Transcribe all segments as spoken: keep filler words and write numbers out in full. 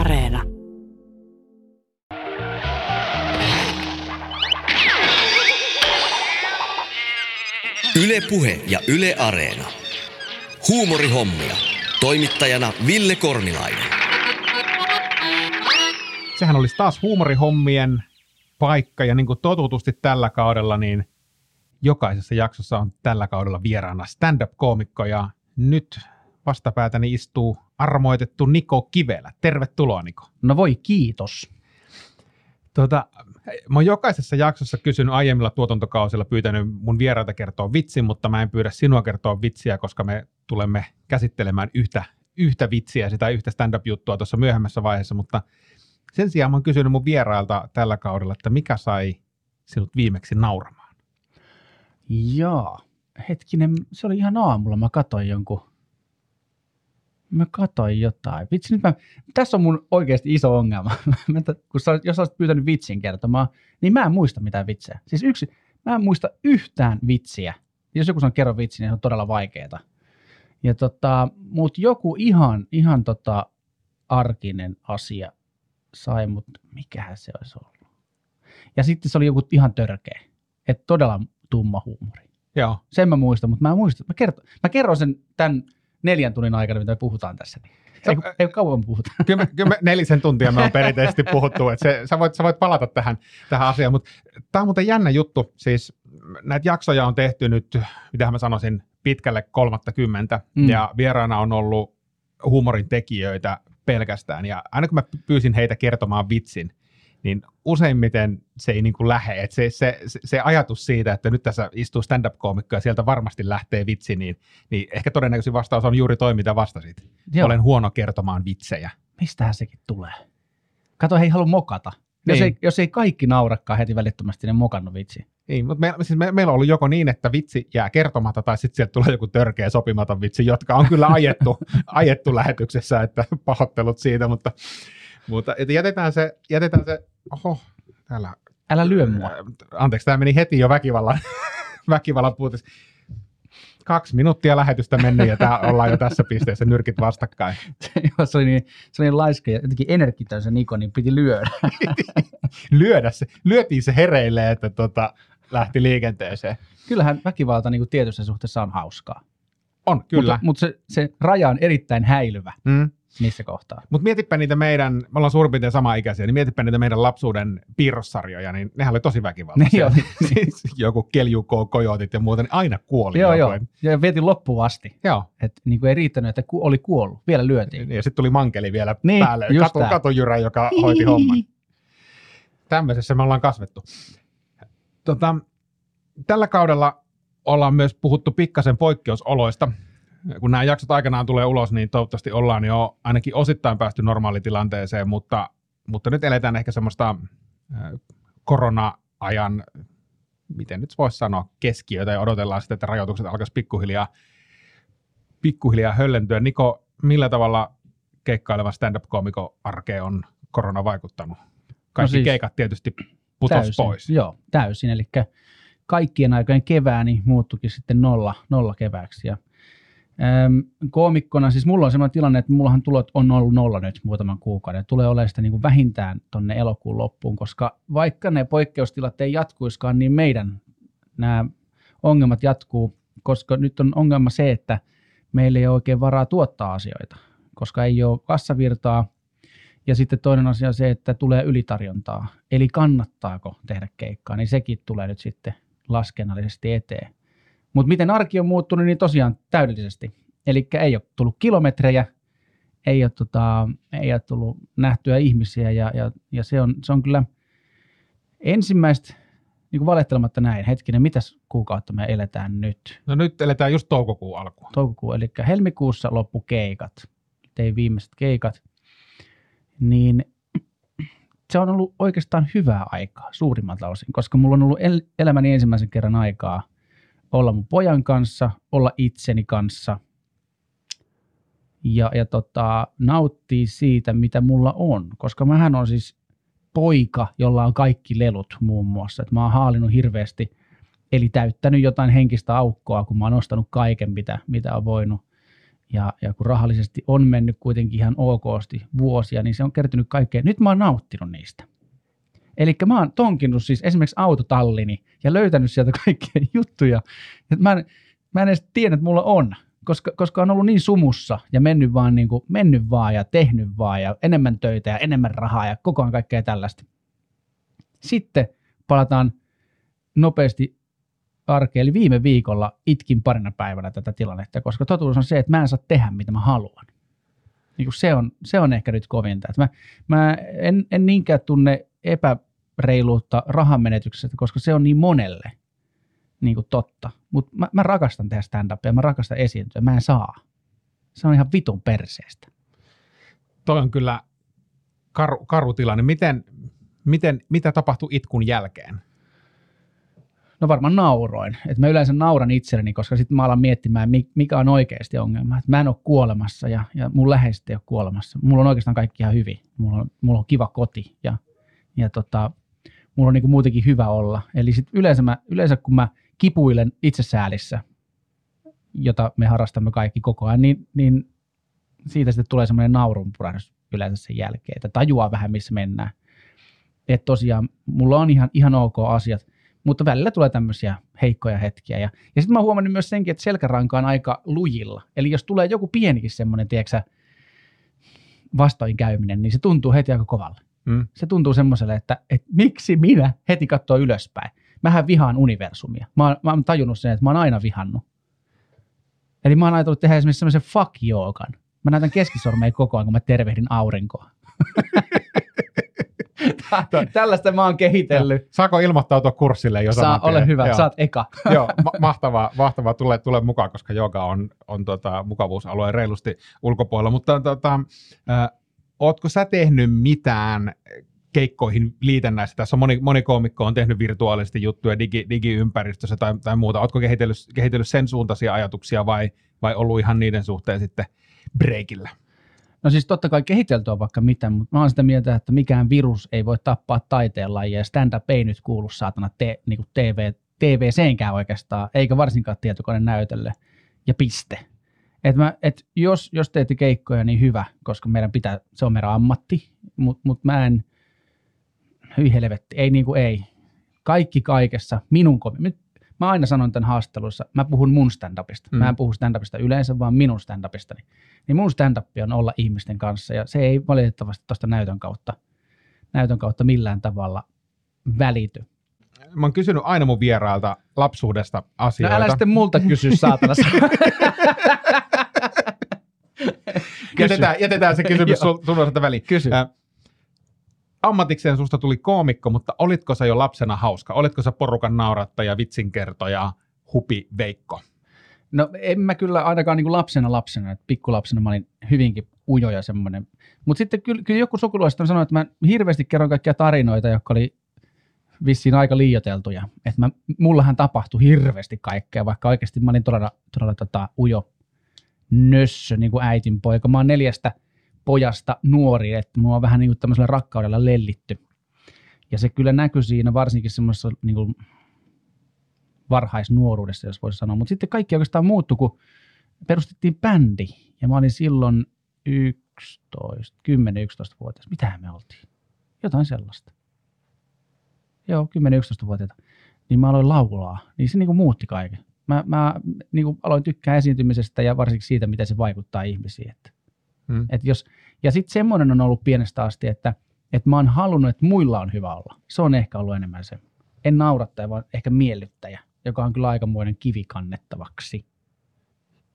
Areena. Yle Puhe ja Yle Areena. Huumorihommia. Toimittajana Ville Kornilainen. Sehän olisi taas huumorihommien paikka ja niin kuin totutusti tällä kaudella, niin jokaisessa jaksossa on tällä kaudella vieraana stand-up-koomikko ja nyt vastapäätäni istuu armoitettu Niko Kivelä. Tervetuloa, Niko. No voi, kiitos. Tuota, mä oon jokaisessa jaksossa kysynyt aiemmilla tuotantokausilla, pyytänyt mun vieraita kertoa vitsin, mutta mä en pyydä sinua kertoa vitsiä, koska me tulemme käsittelemään yhtä, yhtä vitsiä tai yhtä stand-up-juttua tuossa myöhemmässä vaiheessa, mutta sen sijaan mä oon kysynyt mun vierailta tällä kaudella, että mikä sai sinut viimeksi nauramaan? Jaa, hetkinen, se oli ihan aamulla, mä katsoin jonkun. Mä katsoin jotain. Vitsi, nyt mä, tässä on mun oikeasti iso ongelma. Mä, kun sä, jos sä olisit pyytänyt vitsin kertomaan, niin mä en muista mitään vitsejä. Siis yksi, mä en muista yhtään vitsiä. Jos joku sanoo kerro vitsi, niin se on todella vaikeeta. Ja tota, mut joku ihan, ihan tota arkinen asia sai, mut mikähän se olisi ollut. Ja sitten se oli joku ihan törkeä. Että todella tumma huumori. Joo. Sen mä muistan, mutta mä en muista. Mä, kerto, mä kerron sen tämän neljän tunnin aikana, mitä me puhutaan tässä. Ei, ei kauan puhutaan. Kyllä, kyllä me nelisen tuntia me on perinteisesti puhuttu. Että se, sä, voit, sä voit palata tähän, tähän asiaan. Mutta tämä on muuten jännä juttu. Siis näitä jaksoja on tehty nyt, mitähän mä sanoisin, pitkälle kolmekymmentä. Mm. Ja vieraana on ollut huumorin tekijöitä pelkästään. Ja aina kun mä pyysin heitä kertomaan vitsin, niin useimmiten se ei niin kuin lähe. Et se, se, se ajatus siitä, että nyt tässä istuu stand-up-koomikko ja sieltä varmasti lähtee vitsi, niin, niin ehkä todennäköisin vastaus on juuri toi, mitä vastasit. Joo. Olen huono kertomaan vitsejä. Mistähän sekin tulee? Kato, he ei halua mokata. Niin. Jos, ei, jos ei kaikki naurakaan heti välittömästi, niin mokannut vitsi. Niin, mutta me, siis me, meillä on ollut joko niin, että vitsi jää kertomatta, tai sitten sieltä tulee joku törkeä sopimaton vitsi, jotka on kyllä ajettu, ajettu lähetyksessä, että pahoittelut siitä, mutta... Mutta jätetään se, jätetään se, oho, täällä. Älä lyö mua. Anteeksi, tämä meni heti jo väkivallan, väkivallan puutteessa. Kaksi minuuttia lähetystä mennyt ja tää ollaan jo tässä pisteessä, nyrkit vastakkain. Joo, se oli niin, se oli niin laiska ja jotenkin energitön se Niko, niin piti lyödä. lyödä se, lyötiin se hereille, että tota, lähti liikenteeseen. Kyllähän väkivalta niin kuin tietyssä suhteessa on hauskaa. On, kyllä. Mutta, mutta se, se raja on erittäin häilyvä. Mm. Niissä kohtaa. Mutta mietipä niitä meidän, me ollaan suurin piirtein sama-ikäisiä, niin mietipä niitä meidän lapsuuden piirrossarjoja, niin nehän oli tosi väkivaltaisia. Ne, joo, siis joku keljuko, kojotit ja muuta, niin aina kuoli. Joo, joo. Ja vietin loppuun asti. Joo. Että niin ei riittänyt, että ku, oli kuollut. Vielä lyötiin. Ja sitten tuli mankeli vielä niin, päälle. Katu, katujyrä, joka hoiti homman. Tämmöisessä me ollaan kasvettu. Tota, tällä kaudella ollaan myös puhuttu pikkasen poikkeusoloista. Kun nämä jaksot aikanaan tulee ulos, niin toivottavasti ollaan jo ainakin osittain päästy normaalitilanteeseen, mutta, mutta nyt eletään ehkä semmoista korona-ajan, miten nyt voisi sanoa, keskiötä ja odotellaan sitä, että rajoitukset alkaisi pikkuhiljaa, pikkuhiljaa höllentyä. Niko, millä tavalla keikkaileva stand-up-koomikon arkeen on korona vaikuttanut? Kaikki no siis, keikat tietysti putos pois. Joo, täysin. Eli kaikkien aikojen kevääni muuttukin sitten nolla, nolla kevääksi ja koomikkona, siis mulla on sellainen tilanne, että mullahan tulot on ollut nolla nyt muutaman kuukauden. Tulee olemaan sitä niin kuin vähintään tuonne elokuun loppuun, koska vaikka ne poikkeustilat ei jatkuiskaan, niin meidän nämä ongelmat jatkuu, koska nyt on ongelma se, että meillä ei ole oikein varaa tuottaa asioita, koska ei ole kassavirtaa. Ja sitten toinen asia on se, että tulee ylitarjontaa, eli kannattaako tehdä keikkaa, niin sekin tulee nyt sitten laskennallisesti eteen. Mutta miten arki on muuttunut, niin tosiaan täydellisesti. Eli ei ole tullut kilometrejä, ei ole, tota, ei ole tullut nähtyä ihmisiä ja, ja, ja se, on, se on kyllä ensimmäistä, niin kuin valettelematta näin, hetkinen, mitäs kuukautta me eletään nyt? No nyt eletään just toukokuun alkua. Toukokuun, eli helmikuussa loppu keikat, tein viimeiset keikat, niin se on ollut oikeastaan hyvää aikaa suurimmalta osin, koska mulla on ollut el- elämäni ensimmäisen kerran aikaa olla mun pojan kanssa, olla itseni kanssa ja, ja tota, nauttia siitä, mitä mulla on. Koska mähän on siis poika, jolla on kaikki lelut muun muassa. Et mä oon haalinut hirveästi, eli täyttänyt jotain henkistä aukkoa, kun mä oon ostanut kaiken, mitä, mitä on voinut. Ja, ja kun rahallisesti on mennyt kuitenkin ihan okosti vuosia, niin se on kertynyt kaikkea. Nyt mä oon nauttinut niistä. Eli mä oon tonkinut siis esimerkiksi autotallini ja löytänyt sieltä kaikkia juttuja. Et mä, en, mä en edes tiedä, että mulla on, koska, koska on ollut niin sumussa ja mennyt vaan, niin kuin, mennyt vaan ja tehnyt vaan ja enemmän töitä ja enemmän rahaa ja koko ajan kaikkea tällaista. Sitten palataan nopeasti arkeen, eli viime viikolla itkin parina päivänä tätä tilannetta, koska totuus on se, että mä en saa tehdä mitä mä haluan. Niin se, on, se on ehkä nyt kovinta. Mä, mä en, en niinkään tunne epäreiluutta rahanmenetyksestä, koska se on niin monelle niin kuin totta. Mutta mä, mä rakastan tehdä stand-upia, mä rakastan esiintyä, mä en saa. Se on ihan vitun perseestä. Toi on kyllä karu, karu tilanne. Miten, miten, mitä tapahtui itkun jälkeen? No varmaan nauroin. Et mä yleensä nauran itselleni, koska sitten mä alan miettimään, mikä on oikeasti ongelma. Et mä en ole kuolemassa ja, ja mun läheiset ei ole kuolemassa. Mulla on oikeastaan kaikki ihan hyvin. Mulla on, mulla on kiva koti ja, ja tota, mulla on niinku muutenkin hyvä olla. Eli sit yleensä, mä, yleensä kun mä kipuilen itsesäälissä, jota me harrastamme kaikki koko ajan, niin, niin siitä sitten tulee semmoinen naurunpurahdus yleensä sen jälkeen. Että tajuaa vähän, missä mennään. Että tosiaan mulla on ihan, ihan ok asiat. Mutta välillä tulee tämmöisiä heikkoja hetkiä. Ja, ja sitten mä oon huomannut myös senkin, että selkäranka on aika lujilla. Eli jos tulee joku pienikin semmoinen, tiedätkö vastoinkäyminen, niin se tuntuu heti aika kovalle. Mm. Se tuntuu semmoiselle, että, että miksi minä heti katsoo ylöspäin. Mähän vihaan universumia. Mä oon, mä oon tajunnut sen, että mä oon aina vihannut. Eli mä oon ajatellut tehdä esimerkiksi semmoisen fuck joogan. Mä näytän keskisormeja koko ajan, kun mä tervehdin aurinkoa. Tällaista mä oon kehitellyt. Saako ilmoittautua kurssille? Jos Saa, ole hyvä, Joo. Sä oot eka. Joo, ma- mahtavaa, mahtavaa. Tule, tule mukaan, koska jooga on, on tota, mukavuusalueen reilusti ulkopuolella. Mutta tota, äh, ootko sä tehnyt mitään keikkoihin liitännäistä? Tässä on moni, moni koomikko on tehnyt virtuaalisesti juttuja digi, digiympäristössä tai, tai muuta. Ootko kehitellyt, kehitellyt sen suuntaisia ajatuksia vai, vai ollut ihan niiden suhteen sitten breikillä? No siis totta kai kehiteltyä vaikka mitä, mutta mä oon sitä mieltä, että mikään virus ei voi tappaa taiteenlajia ja stand-up ei nyt kuulu saatana te, niin TV, T V C-nkään oikeastaan, eikä varsinkaan tietokonenäytölle ja piste. Et mä, et jos, jos teette keikkoja, niin hyvä, koska meidän pitää, se on meidän ammatti, mutta mut mä en, hyi helvetti, ei niin kuin ei. Kaikki kaikessa, minun komi. Mä aina sanon tämän haastattelussa, mä puhun mun stand-upista. Mm. Mä en puhu stand-upista yleensä, vaan minun stand-upistani. Niin mun stand-up on olla ihmisten kanssa, ja se ei valitettavasti tuosta näytön kautta, näytön kautta millään tavalla välity. Mä oon kysynyt aina mun vierailta lapsuudesta asioita. No älä sitten multa kysy, saatana. jätetään, jätetään se kysymys sun osalta väliin. Kysy. Äh, Ammatikseen susta tuli koomikko, mutta olitko sä jo lapsena hauska? Olitko sä porukan naurattaja, vitsinkertoja, hupi, veikko? No en mä kyllä ainakaan niin kuin lapsena lapsena, että pikkulapsena mä olin hyvinkin ujo ja semmoinen. Mutta sitten kyllä, kyllä joku sukulaisista on sanonut, että mä hirveästi kerron kaikkia tarinoita, jotka oli vissiin aika liioiteltuja. Että mä, mullahan tapahtui hirveästi kaikkea, vaikka oikeasti mä olin todella, todella tota, ujo nössö, niin kuin äitin poika. Mä oon neljästä pojasta nuori, että mua on vähän niin kuin tämmöisellä rakkaudella lellitty. Ja se kyllä näkyy siinä varsinkin semmoisessa niin kuin varhaisnuoruudessa, jos voisi sanoa. Mutta sitten kaikki oikeastaan muuttui, kun perustettiin bändi. Ja mä olin silloin kymmenen yksitoista vuotias. Mitähän me oltiin? Jotain sellaista. Joo, kymmenen yksitoista vuotiaita. Niin mä aloin laulaa. Niin se niin kuin muutti kaiken. Mä, mä niin kuin aloin tykkää esiintymisestä ja varsinkin siitä, miten se vaikuttaa ihmisiin. Että Hmm. Et jos, ja sitten semmoinen on ollut pienestä asti, että et mä oon halunnut, että muilla on hyvä olla. Se on ehkä ollut enemmän se. En naurattaja, vaan ehkä miellyttäjä, joka on kyllä aikamoinen kivi kannettavaksi.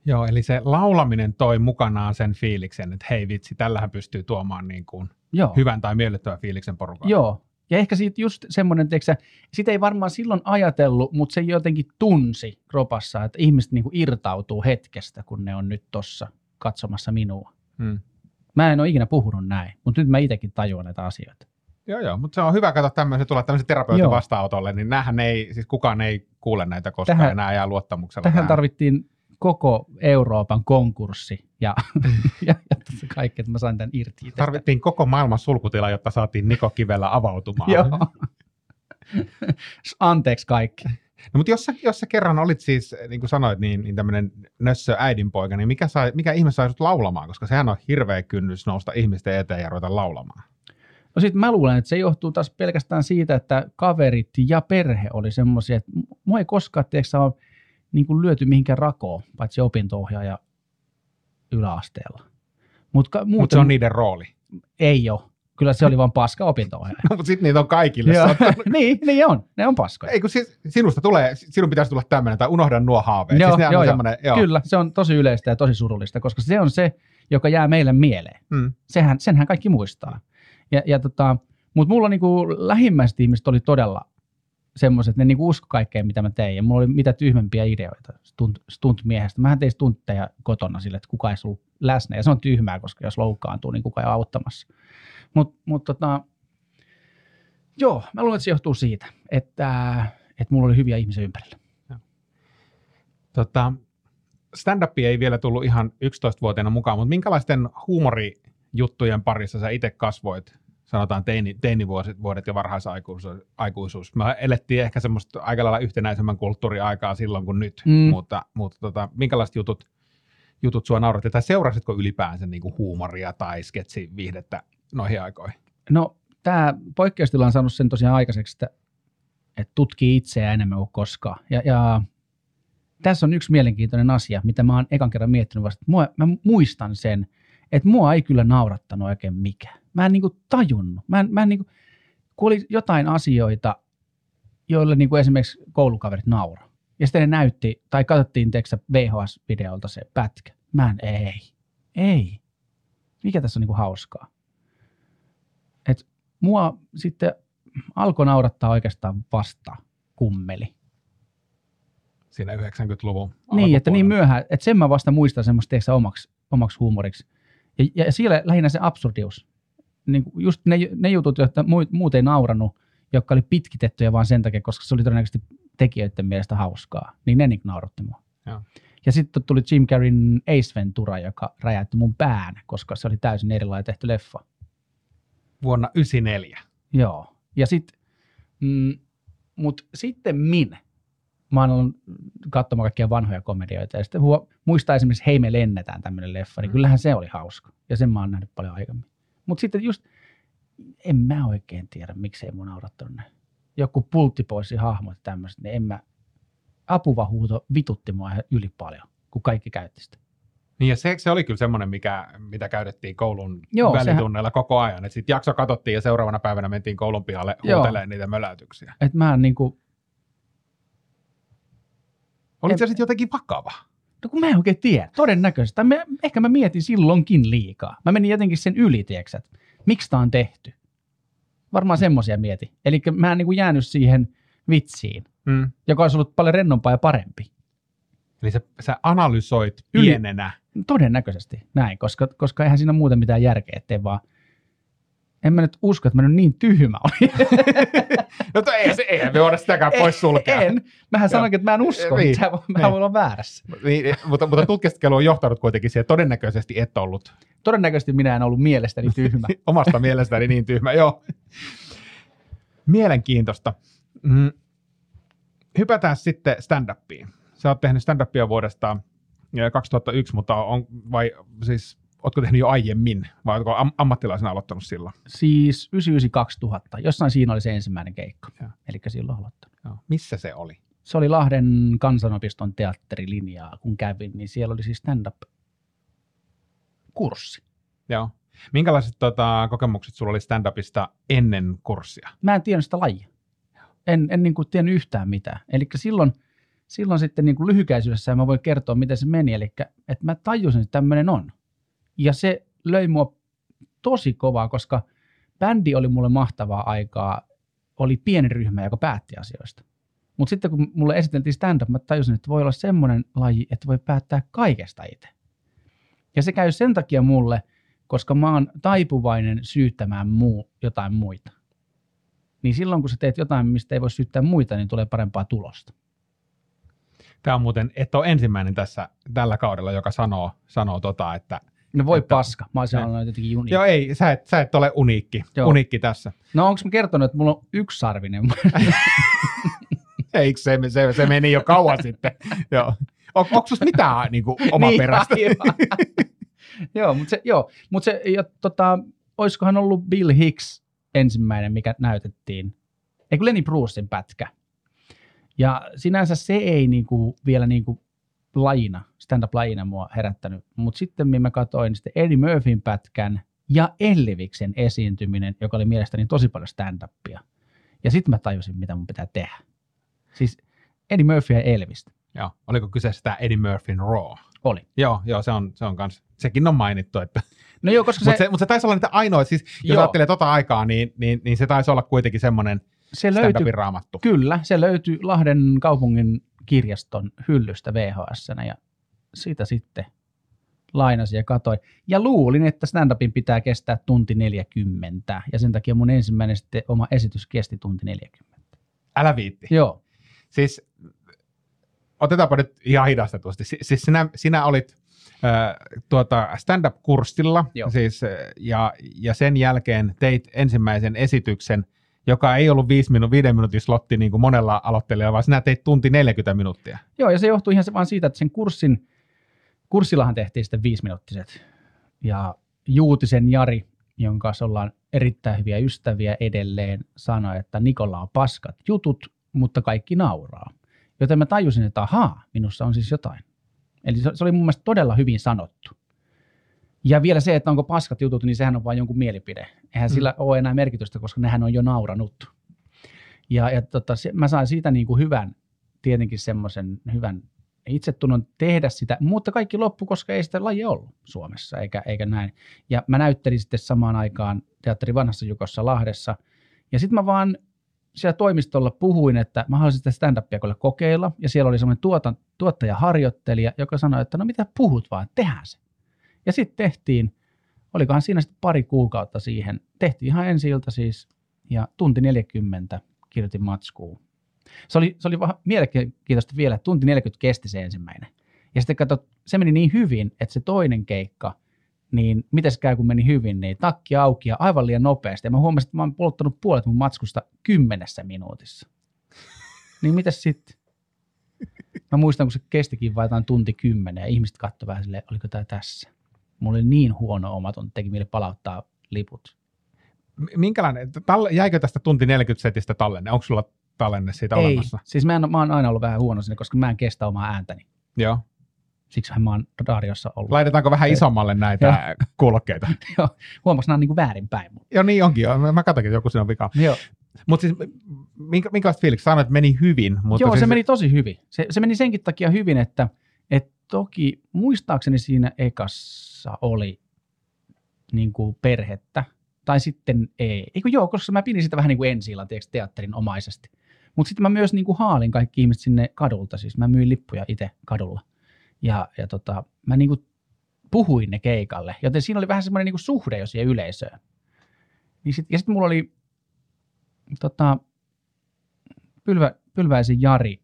Joo, eli se laulaminen toi mukanaan sen fiiliksen, että hei vitsi, tällähän pystyy tuomaan niin kuin hyvän tai miellyttävän fiiliksen porukalle. Joo, ja ehkä siitä just semmoinen, teksä, sitä ei varmaan silloin ajatellut, mutta se jotenkin tunsi kropassa, että ihmiset niin kuin irtautuu hetkestä, kun ne on nyt tossa katsomassa minua. Hmm. Mä en ole ikinä puhunut näin, mutta nyt mä itsekin tajuan näitä asioita. Joo, joo, mutta se on hyvä katsoa tämmöisen, tulla tämmöisen terapeutin vastaanotolle, niin näähän ei, siis kukaan ei kuule näitä koskaan tähän, enää jää luottamuksella. Tähän näin. Tarvittiin koko Euroopan konkurssi ja, ja, ja kaikki, että mä sain tämän irti tästä. Tarvittiin koko maailman sulkutila, jotta saatiin Niko Kivelä avautumaan. Joo. Anteeksi kaikki. No mutta jos sä, jos sä kerran olit siis, niin kuin sanoit, niin, niin tämmöinen nössö äidinpoika, niin mikä, sai, mikä ihme sai sut laulamaan? Koska sehän on hirveä kynnys nousta ihmisten eteen ja ruveta laulamaan. No sit mä luulen, että se johtuu taas pelkästään siitä, että kaverit ja perhe oli semmoisia, että mua ei koskaan tiedäksä ole niin kuin lyöty mihinkään rakoon, paitsi opinto-ohjaaja yläasteella. Mutta Mut se on niiden rooli. Ei ole. Kyllä se oli vaan paska opinto-ohjaaja. No, mutta sitten niitä on kaikille. niin, niin on. Ne on paskoja. Ei kun siis sinusta tulee, sinun pitäisi tulla tämmöinen, tai unohda nuo haaveet. Joo, siis joo, joo. joo. Kyllä, se on tosi yleistä ja tosi surullista, koska se on se, joka jää meille mieleen. Mm. Sehän, senhän kaikki muistaa. Ja, ja tota, mutta mulla niinku lähimmäiset ihmiset oli todella semmoiset, että ne niinku uskoi kaikkeen, mitä mä tein. Ja mulla oli mitä tyhmempiä ideoita stunt, stuntmiehestä. Mähän tein stuntteja kotona sille, että kuka ei ollut läsnä. Ja se on tyhmää, koska jos loukkaantuu, niin kuka ei ole auttamassa. Mutta mut tota, joo, mä luulen, että se johtuu siitä, että, että mulla oli hyviä ihmisiä ympärillä. Tota, stand-upi ei vielä tullut ihan yksitoistavuotiaana mukaan, mutta minkälaisten huumori... juttujen parissa sä itse kasvoit, sanotaan teini, teinivuodet vuodet ja varhaisaikuisuus. Mä elettiin ehkä semmoista aika lailla yhtenäisemmän kulttuuriaikaa silloin kuin nyt, mm. mutta, mutta tota, minkälaiset jutut, jutut sua nauratti? Tai seurasitko ylipäänsä niin kuin huumoria tai sketsiviihdettä noihin aikoihin? No tämä poikkeustila on saanut sen tosiaan aikaiseksi, että, että tutkii itseä enemmän kuin koskaan. Ja, ja tässä on yksi mielenkiintoinen asia, mitä mä oon ekan kerran miettinyt vasta. Mua, mä muistan sen, että mua ei kyllä naurattanut oikein mikään. Mä en niinku tajunnut. Mä en, mä en niinku, kun oli jotain asioita, joille niinku esimerkiksi koulukaverit nauraa. Ja sitten ne näytti, tai katsottiin teksä V H S-videolta se pätkä. Mä en, ei, ei. Mikä tässä on niinku hauskaa? Et mua sitten alkoi naurattaa oikeastaan vasta Kummeli. Siinä yhdeksänkymmentäluvun Niin, että niin myöhään. Että sen mä vasta muistan semmoista teksä omaksi, omaksi huumoriksi. Ja, ja siellä lähinnä se absurdius. Niin just ne, ne jutut, joita muut ei naurannut, jotka oli pitkitettyjä vaan sen takia, koska se oli todennäköisesti tekijöiden mielestä hauskaa, niin ne niin nauratti mua. Ja, ja sitten tuli Jim Carreyn Ace Ventura, joka räjäytti mun pään, koska se oli täysin erilainen tehty leffa. Vuonna yhdeksänkymmentäneljä. Joo. Ja sitten, mm, mut sitten min. Mä oon ollut katsomaan kaikkia vanhoja komedioita ja sitten huo, muistaa esimerkiksi Hei me lennetään tämmöinen leffa, niin kyllähän se oli hauska ja sen mä oon nähnyt paljon aiemmin. Mutta sitten just, en mä oikein tiedä miksei mun naurattanut ne. Joku pulttipoisi-hahmot ja tämmöiset, niin en mä, apuva huuto vitutti mua yli paljon, kun kaikki käytti sitä. Niin ja se, se oli kyllä semmoinen, mikä, mitä käytettiin koulun Joo, välitunneilla sehän... koko ajan. Että sitten jakso katsottiin ja seuraavana päivänä mentiin koulun pihalle huutelemaan niitä möläytyksiä. Että mä en niinku... Oliko se sitten jotenkin vakava? No kun mä en oikein tiedä. Todennäköisesti. Mä, ehkä mä mietin silloinkin liikaa. Mä menin jotenkin sen yli, tiedätkö, että miksi tää on tehty? Varmaan mm. semmoisia mieti. Eli mä en niin kuin jäänyt siihen vitsiin, mm. joka olisi ollut paljon rennompaa ja parempi. Eli sä, sä analysoit pienenä? Yli. Todennäköisesti näin, koska, koska eihän siinä muuten mitään järkeä, ettei vaan... En mä nyt usko, että mä nyt niin tyhmä olin. No to ei, se ei, me voida sitäkään pois sulkea. En, mähän sanoinkin, että mä en usko, niin, että mä niin. voin olla väärässä. Niin, mutta mutta tutkiskelu on johtanut kuitenkin siihen, että todennäköisesti et ollut. Todennäköisesti minä en ollut mielestäni tyhmä. Omasta mielestäni niin tyhmä, joo. Mielenkiintoista. Mm. Hypätään sitten stand-upiin. Sä oot tehnyt stand-upia vuodesta kaksituhattayksi, mutta on, vai siis... Ootko tehnyt jo aiemmin vai ootko am- ammattilaisena aloittanut silloin? Siis yhdeksänkymmentäyhdeksän kaksituhatta. Jossain siinä oli se ensimmäinen keikka. Eli silloin aloittanut. Joo. Missä se oli? Se oli Lahden kansanopiston teatterilinjaa. Kun kävin, niin siellä oli siis stand-up-kurssi. Joo. Minkälaiset tota, kokemukset sulla oli stand-upista ennen kurssia? Mä en tiennyt sitä lajia. En, en niin kuin tiennyt yhtään mitään. Eli silloin, silloin sitten niin kuin lyhykäisyydessä mä voin kertoa, miten se meni. Eli että mä tajusin, että tämmöinen on. Ja se löi mua tosi kovaa, koska bändi oli mulle mahtavaa aikaa, oli pieni ryhmä, joka päätti asioista. Mutta sitten kun mulle esiteltiin stand-up, mä tajusin, että voi olla semmoinen laji, että voi päättää kaikesta itse. Ja se käy sen takia mulle, koska mä oon taipuvainen syyttämään muu, jotain muita. Niin silloin, kun sä teet jotain, mistä ei voi syyttää muita, niin tulee parempaa tulosta. Tämä on muuten, et ole ensimmäinen tässä, tällä kaudella, joka sanoo, sanoo tota, että... No voi että, paska, mä olisin ollut jotenkin uniikki. Joo ei, sä et, sä et ole uniikki, uniikki tässä. No onko mä kertonut, että mulla on yksisarvinen? Eikö se, se, se meni jo kauan sitten? Joo. On, onko susta mitään niin kuin, oman niin, perästä? Joo, mutta se, joo, mut se ja, tota, olisikohan ollut Bill Hicks ensimmäinen, mikä näytettiin. Eikö Lenny Brucein pätkä? Ja sinänsä se ei niinku, vielä niinku, lajina, stand-up-lajina mua herättänyt. Mutta sitten minä katsoin sitten Eddie Murphyin pätkän ja Elleviksen esiintyminen, joka oli mielestäni tosi paljon stand-upia. Ja sitten mä tajusin, mitä mun pitää tehdä. Siis Eddie Murphy ja Elvistä. Joo, oliko kyseessä tämä Eddie Murphyin Raw? Oli. Joo, joo, se on, se on kans, sekin on mainittu, että... No joo, koska se... Mutta se, mut se taisi olla niitä ainoa, siis jos joo. ajattelee tota aikaa, niin, niin, niin se taisi olla kuitenkin semmoinen stand-upin raamattu. Kyllä, se löytyi Lahden kaupungin kirjaston hyllystä V H S:nä ja siitä sitten lainasin ja katsoin. Ja luulin, että stand-upin pitää kestää tunti neljäkymmentä ja sen takia mun ensimmäinen sitten oma esitys kesti tunti neljäkymmentä. Älä viitti. Joo. Siis... Otetaanpa nyt ihan hidastetusti. Siis sinä, sinä olit äh, tuota stand-up-kurssilla siis, ja, ja sen jälkeen teit ensimmäisen esityksen, joka ei ollut viisi minu- viiden minuutin slotti niin kuin monella aloittelijalla, vaan sinä teit tunti neljäkymmentä minuuttia. Joo, ja se johtui ihan vaan siitä, että sen kurssin, kurssillahan tehtiin sitten viisiminuuttiset. Ja Juutisen Jari, jonka kanssa ollaan erittäin hyviä ystäviä edelleen, sanoi, että Nikolla on paskat jutut, mutta kaikki nauraa. Joten mä tajusin, että ahaa, minussa on siis jotain. Eli se oli mun mielestä todella hyvin sanottu. Ja vielä se, että onko paskat jutut, niin sehän on vain jonkun mielipide. Eihän mm. sillä ole enää merkitystä, koska nehän on jo nauranut. Ja, ja tota, se, mä sain siitä niin kuin hyvän, tietenkin semmoisen hyvän itsetunnon tehdä sitä, mutta kaikki loppu, koska ei sitä lajia ollut Suomessa, eikä, eikä näin. Ja mä näyttelin sitten samaan aikaan Teatteri Vanhassa Jukossa Lahdessa. Ja sitten mä vaan... Siellä toimistolla puhuin, että mä haluaisin sitä stand-upia kyllä kokeilla, ja siellä oli semmoinen tuotan, tuottajaharjoittelija, joka sanoi, että no mitä puhut vaan, tehdään se. Ja sitten tehtiin, olikohan siinä sitten pari kuukautta siihen, tehtiin ihan ensi ilta siis, ja tunti neljäkymmentä kirjoitin matskuun. Se oli, se oli vähän mielenkiintoista vielä, että tunti neljäkymmentä kesti se ensimmäinen. Ja sitten katsot, se meni niin hyvin, että se toinen keikka, niin mites käy kun meni hyvin, niin takki auki ja aivan liian nopeasti. Ja mä huomasin, että mä oon polttanut puolet mun matskusta kymmenessä minuutissa. Niin mitäs sitten? Mä muistan, kun se kestikin vaitaan tunti kymmenen ja ihmiset katsoi vähän silleen, oliko tää tässä? Mulla oli niin huono omaton, teki mieli palauttaa liput. Minkälainen, tal- jäikö tästä tunti neljäkymmentä setistä tallenne? Onko sulla tallenne siitä Ei. olemassa? Ei, siis mä, en, mä oon aina ollut vähän huono sinne, koska mä en kestä omaa ääntäni. Joo. Siksihän mä oon radiossa ollut. Laitetaanko vähän isommalle näitä ja. kuulokkeita? Joo, huomaaks nämä on niin väärinpäin. Joo, niin onkin joo. Mä katsoinkin, että joku siinä on vikaa. Mutta siis minkä, minkälaista fiiliksi? Sanoit, että meni hyvin. Mutta joo, siis... se meni tosi hyvin. Se, se meni senkin takia hyvin, että et toki muistaakseni siinä ekassa oli niin kuin perhettä. Tai sitten ei. Eikö joo, koska mä pidin sitä vähän niin kuin ensi-illan teatterin omaisesti. Mutta sitten mä myös niin kuin haalin kaikki ihmiset sinne kadulta. Siis mä myin lippuja itse kadulla. Ja, ja tota, mä niinku puhuin ne keikalle, joten siinä oli vähän semmoinen niinku suhde jo siihen yleisöön. Niin sit, ja sitten mulla oli tota, Pylvä, Pylväisen Jari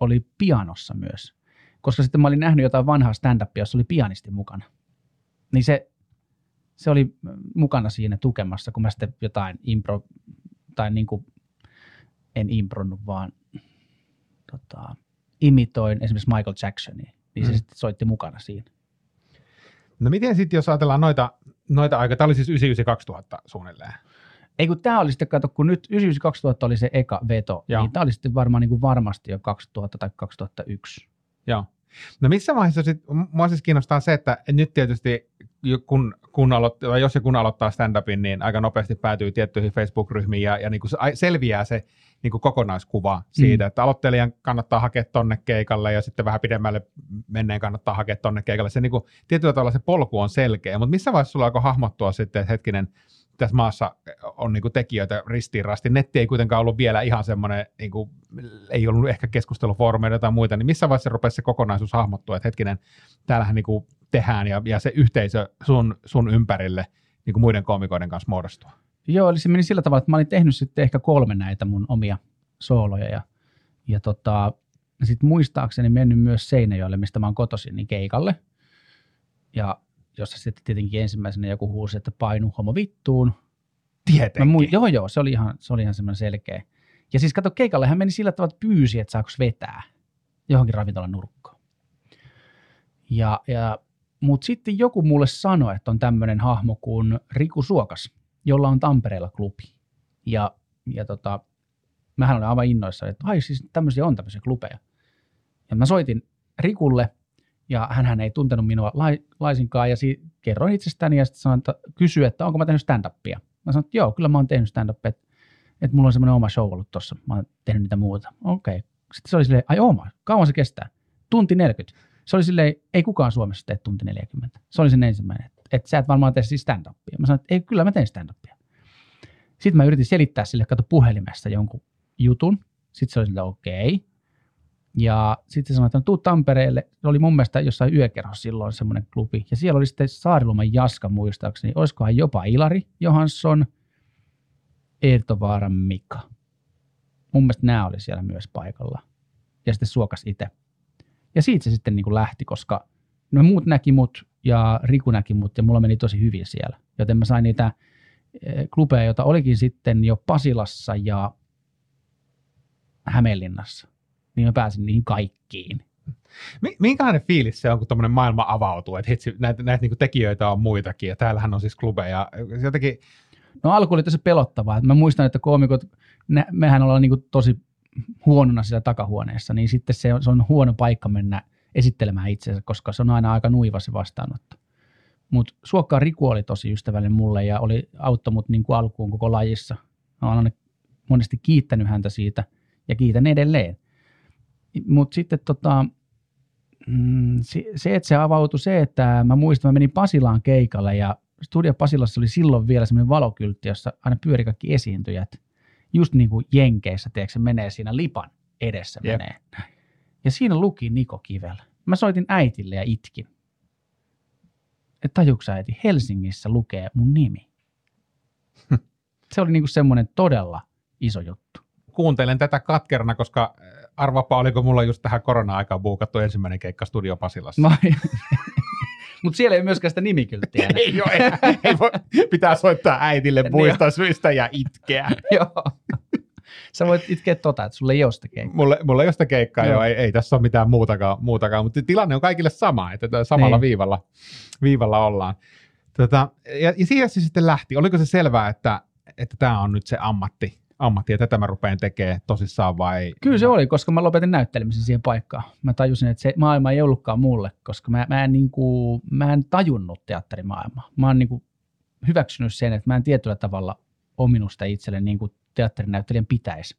oli pianossa myös, koska sitten mä olin nähnyt jotain vanhaa stand-upia, jossa oli pianisti mukana. Niin se, se oli mukana siinä tukemassa, kun mä sitten jotain impro, tai niinku, en impronnut vaan tota... imitoin esimerkiksi Michael Jacksonia, niin se mm. sitten soitti mukana siinä. No miten sitten, jos ajatellaan noita, noita aikaa, tämä oli siis yhdeksänkymmentäyhdeksän kaksituhatta suunnilleen. Ei kun tämä oli sitten, kato, kun nyt yhdeksänkymmentäyhdeksän kaksituhatta oli se eka veto, Joo. niin tämä oli sitten varmaan niin kuin varmasti jo kaksituhatta tai kaksituhattayksi. Joo. No missä vaiheessa sitten, mua siis kiinnostaa se, että nyt tietysti kun, kun aloittaa, jos ja kun aloittaa stand-upin, niin aika nopeasti päätyy tiettyihin Facebook-ryhmiin ja, ja niin kuin selviää se niin kuin kokonaiskuva siitä, mm. että aloittelijan kannattaa hakea tonne keikalle ja sitten vähän pidemmälle menneen kannattaa hakea tonne keikalle. Se niin kuin, tietyllä tavalla se polku on selkeä, mutta missä vaiheessa sulla alkoi hahmottua sitten, että hetkinen, tässä maassa on niin kuin tekijöitä ristiin rastiin. Netti ei kuitenkaan ollut vielä ihan semmoinen, niin kuin, ei ollut ehkä keskustelufoorumeita tai muita, niin missä vaiheessa rupesi se kokonaisuus hahmottua, että hetkinen, täällähän niin kuin tehdään ja, ja se yhteisö sun, sun ympärille niin kuin muiden koomikoiden kanssa muodostuu. Joo, eli se meni sillä tavalla, että mä olin tehnyt sitten ehkä kolme näitä mun omia sooloja ja, ja tota, sitten muistaakseni mennyt myös Seinäjoelle, mistä mä oon kotoisin, niin keikalle ja jossa sitten tietenkin ensimmäisenä joku huusi, että painu homo vittuun. Tietenkin. Mu- joo, joo, se oli ihan, se oli ihan semmoinen selkeä. Ja siis kato, keikalle hän meni sillä tavalla, että pyysi, että saako vetää johonkin ravintolan nurkkoon. Ja, ja, mutta sitten joku mulle sanoi, että on tämmöinen hahmo kuin Riku Suokas, jolla on Tampereella klubi. Ja, ja tota, mähän olin aivan innoissa, että ai siis tämmöisiä on tämmöisiä klubeja. Ja mä soitin Rikulle ja hänhän ei tuntenut minua lai, laisinkaan ja si- kerroin itsestäni ja sitten sanoin, että kysyi, että onko mä tehnyt stand-upia. Mä sanoin, että joo, kyllä mä oon tehnyt stand-upia, että, että mulla on semmoinen oma show ollut tossa, mä oon tehnyt niitä muuta. Okei. Okay. Sitten se oli silleen, ai oma, kauan se kestää? tunti neljäkymmentä. Se oli silleen, ei kukaan Suomessa tee tunti neljäkymmentä. Se oli sen ensimmäinen, että, että sä et varmaan tee siis stand-upia. Mä sanoin, että ei, kyllä mä teen stand-upia. Sitten mä yritin selittää sille, kato puhelimesta jonkun jutun. Sitten se oli silleen, okei. Okay. Ja sitten se sanoi, että tuu Tampereelle. Se oli mun mielestä jossain yökerhossa silloin semmoinen klubi. Ja siellä oli sitten Saariluman Jaska muistaakseni. Olisikohan jopa Ilari Johansson, Eertovaaran Mika. Mun mielestä nämä oli siellä myös paikalla. Ja sitten Suokas itse. Ja siitä se sitten niin kuin lähti, koska no muut näki mut ja Riku näki mut ja mulla meni tosi hyvin siellä. Joten mä sain niitä klubeja, joita olikin sitten jo Pasilassa ja Hämeenlinnassa. Niin mä pääsin niihin kaikkiin. Minkälainen fiilis se on, kun tuommoinen maailma avautuu? Että hitsi, näitä, näitä niin kuin tekijöitä on muitakin, ja täällähän on siis klubeja. Jotenkin... No alku oli tosi pelottavaa. Mä muistan, että koomikot, mehän ollaan niin kuin tosi huonona siellä takahuoneessa, niin sitten se on, se on huono paikka mennä esittelemään itsensä, koska se on aina aika nuiva se vastaanotto. Mutta Suokkaan Riku oli tosi ystävällinen mulle, ja oli auttoi mut niin kuin alkuun koko lajissa. Mä olen monesti kiittänyt häntä siitä, ja kiitän edelleen. Mutta sitten tota, se, että se avautui se, että mä muistan, mä menin Pasilaan keikalle ja Studio Pasilassa oli silloin vielä semmoinen valokyltti, jossa aina pyöri kaikki esiintyjät. Just niin kuin Jenkeissä, tiedätkö, se menee siinä lipan edessä. Jep. Menee. Ja siinä luki Niko Kivelä. Mä soitin äitille ja itkin. Että tajuuks äiti, Helsingissä lukee mun nimi. Se oli niin kuin semmoinen todella iso juttu. Kuuntelen tätä katkerana, koska... Arvaapa, oliko mulla just tähän korona-aikaan buukattu ensimmäinen keikka Studio Pasilassa. No, mutta siellä ei myöskään sitä nimikylttiä. Ei ole, ei, ei voi, pitää soittaa äitille muista syistä ja itkeä. Joo. Sä voit itkeä tota, että sulla ei ole sitä keikkaa. Mulla, mulla ei ole sitä keikkaa, joo, ei, ei tässä ole mitään muutakaan, muutakaan, mutta tilanne on kaikille sama, että samalla viivalla, viivalla ollaan. Tota, ja, ja siihen se sitten lähti. Oliko se selvää, että tämä on nyt se ammatti? ammattia, tätä mä rupean tekemään tosissaan vai? Kyllä se oli, koska mä lopetin näyttelemisen siihen paikkaan. Mä tajusin, että se maailma ei ollutkaan mulle, koska mä, mä, en, niin kuin, mä en tajunnut teatterimaailmaa. Mä oon niin kuin hyväksynyt sen, että mä en tietyllä tavalla ominut sitä itselle niin kuin teatterinäyttelijän pitäisi.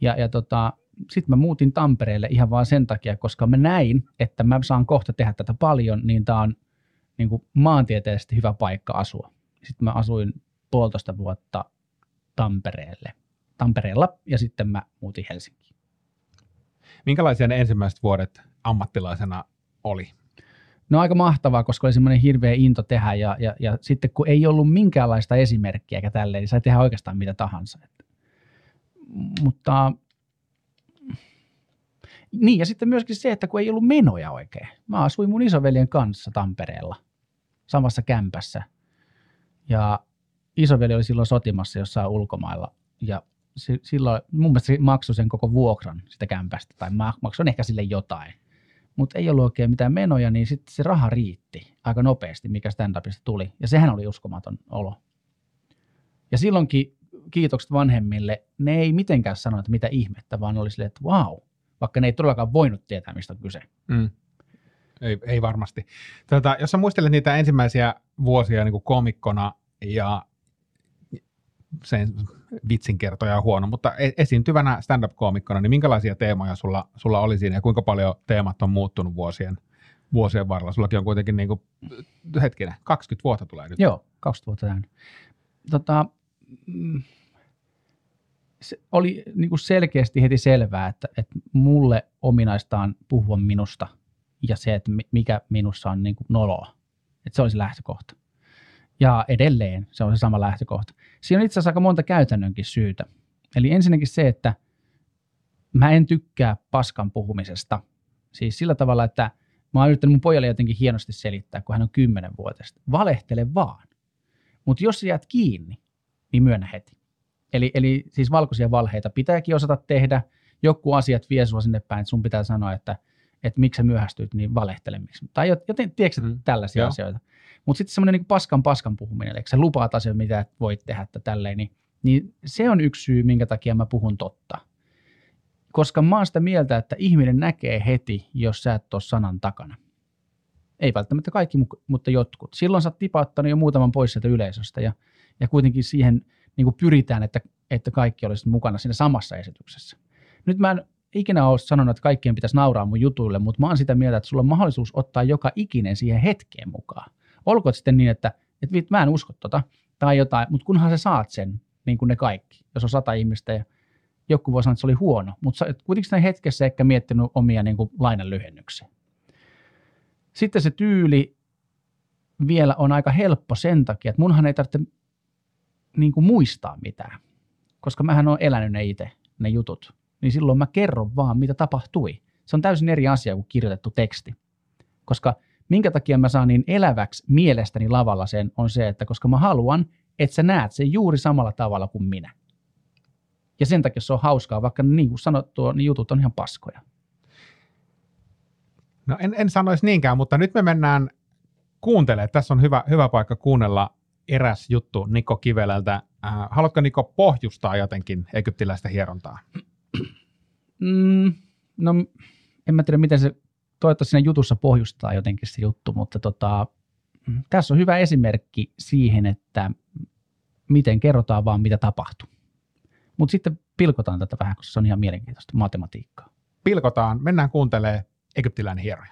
Ja, ja tota, sitten mä muutin Tampereelle ihan vaan sen takia, koska mä näin, että mä saan kohta tehdä tätä paljon, niin tää on niin kuin maantieteellisesti hyvä paikka asua. Sitten mä asuin puolitoista vuotta Tampereelle. Tampereella ja sitten mä muutin Helsinkiin. Minkälaisia ne ensimmäiset vuodet ammattilaisena oli? No aika mahtavaa, koska oli semmoinen hirveä into tehdä ja, ja, ja sitten kun ei ollut minkäänlaista esimerkkiä eikä tälleen, niin sai tehdä oikeastaan mitä tahansa. Et, mutta niin ja sitten myöskin se, että kun ei ollut menoja oikein. Mä asuin mun isoveljen kanssa Tampereella samassa kämpässä ja isoveli oli silloin sotimassa jossain ulkomailla ja se, silloin mun mielestä se maksoi sen koko vuokran sitä kämpästä tai maksoin ehkä sille jotain, mutta ei ollut oikein mitään menoja, niin sitten se raha riitti aika nopeasti, mikä stand-upista tuli ja sehän oli uskomaton olo. Ja silloinkin kiitokset vanhemmille, ne ei mitenkään sano, että mitä ihmettä, vaan oli silleen, että vau, wow, vaikka ne ei todellakaan voinut tietää, mistä on kyse. Mm. Ei, ei varmasti. Tota, jos sä muistelet niitä ensimmäisiä vuosia niin kuin komikkona ja sen vitsinkertoja on huono, mutta esiintyvänä stand-up-koomikkona, niin minkälaisia teemoja sulla, sulla oli siinä ja kuinka paljon teemat on muuttunut vuosien, vuosien varrella? Sullakin on kuitenkin niin kuin, hetkinen, kaksikymmentä vuotta tulee nyt. Joo, kaksikymmentä vuotta täynnä. Tota, se oli niin kuin selkeästi heti selvää, että, että mulle ominaistaan puhua minusta ja se, että mikä minussa on niin kuin noloa. Että se oli se lähtökohta. Ja edelleen se on se sama lähtökohta. Siinä on itse asiassa aika monta käytännönkin syytä. Eli ensinnäkin se, että mä en tykkää paskan puhumisesta. Siis sillä tavalla, että mä oon yrittänyt mun pojalle jotenkin hienosti selittää, kun hän on kymmenvuotias. Valehtele vaan. Mutta jos sä jäät kiinni, niin myönnä heti. Eli, eli siis valkoisia valheita pitääkin osata tehdä. Joku asiat vie sua sinne päin, että sun pitää sanoa, että, että miksi sä myöhästyt, niin valehtele miksi. Tai joten, tiedätkö mm. tällaisia Joo. asioita. Mutta sitten semmoinen niin paskan paskan puhuminen, eli sä lupaat asioita, mitä voit tehdä, että tälleen, niin, niin se on yksi syy, minkä takia mä puhun totta. Koska mä oon sitä mieltä, että ihminen näkee heti, jos sä et ole sanan takana. Ei välttämättä kaikki, mutta jotkut. Silloin sä oot tipauttanut jo muutaman pois sieltä yleisöstä ja, ja kuitenkin siihen niin kuin pyritään, että, että kaikki olisi mukana siinä samassa esityksessä. Nyt mä en ikinä ole sanonut, että kaikkien pitäisi nauraa mun jutuille, mutta mä oon sitä mieltä, että sulla on mahdollisuus ottaa joka ikinen siihen hetkeen mukaan. Olkoon sitten niin, että, että viit, mä en usko tota tai jotain, mutta kunhan sä saat sen, niin kuin ne kaikki, jos on sata ihmistä ja joku voi sanoa, että se oli huono, mutta kuitenkin sen hetkessä ehkä miettinyt omia niin kuin lainanlyhennyksiä. Sitten se tyyli vielä on aika helppo sen takia, että munhan ei tarvitse niin kuin muistaa mitään, koska mähän olen elänyt ne itse, ne jutut. Niin silloin mä kerron vaan, mitä tapahtui. Se on täysin eri asia kuin kirjoitettu teksti, koska minkä takia mä saan niin eläväksi mielestäni lavalla sen on se, että koska mä haluan, että sä näet sen juuri samalla tavalla kuin minä. Ja sen takia se on hauskaa, vaikka niin kuin sanottua, niin jutut on ihan paskoja. No en, en sanoisi niinkään, mutta nyt me mennään kuuntelemaan. Tässä on hyvä, hyvä paikka kuunnella eräs juttu Niko Kivelältä. Äh, haluatko Niko pohjustaa jotenkin egyptiläistä hierontaa? Mm, no en mä tiedä, miten se toivottavasti siinä jutussa pohjustaa jotenkin se juttu, mutta tota, tässä on hyvä esimerkki siihen, että miten kerrotaan vaan mitä tapahtuu. Mutta sitten pilkotaan tätä vähän, koska se on ihan mielenkiintoista matematiikkaa. Pilkotaan, mennään kuuntelemaan egyptiläinen hieroja.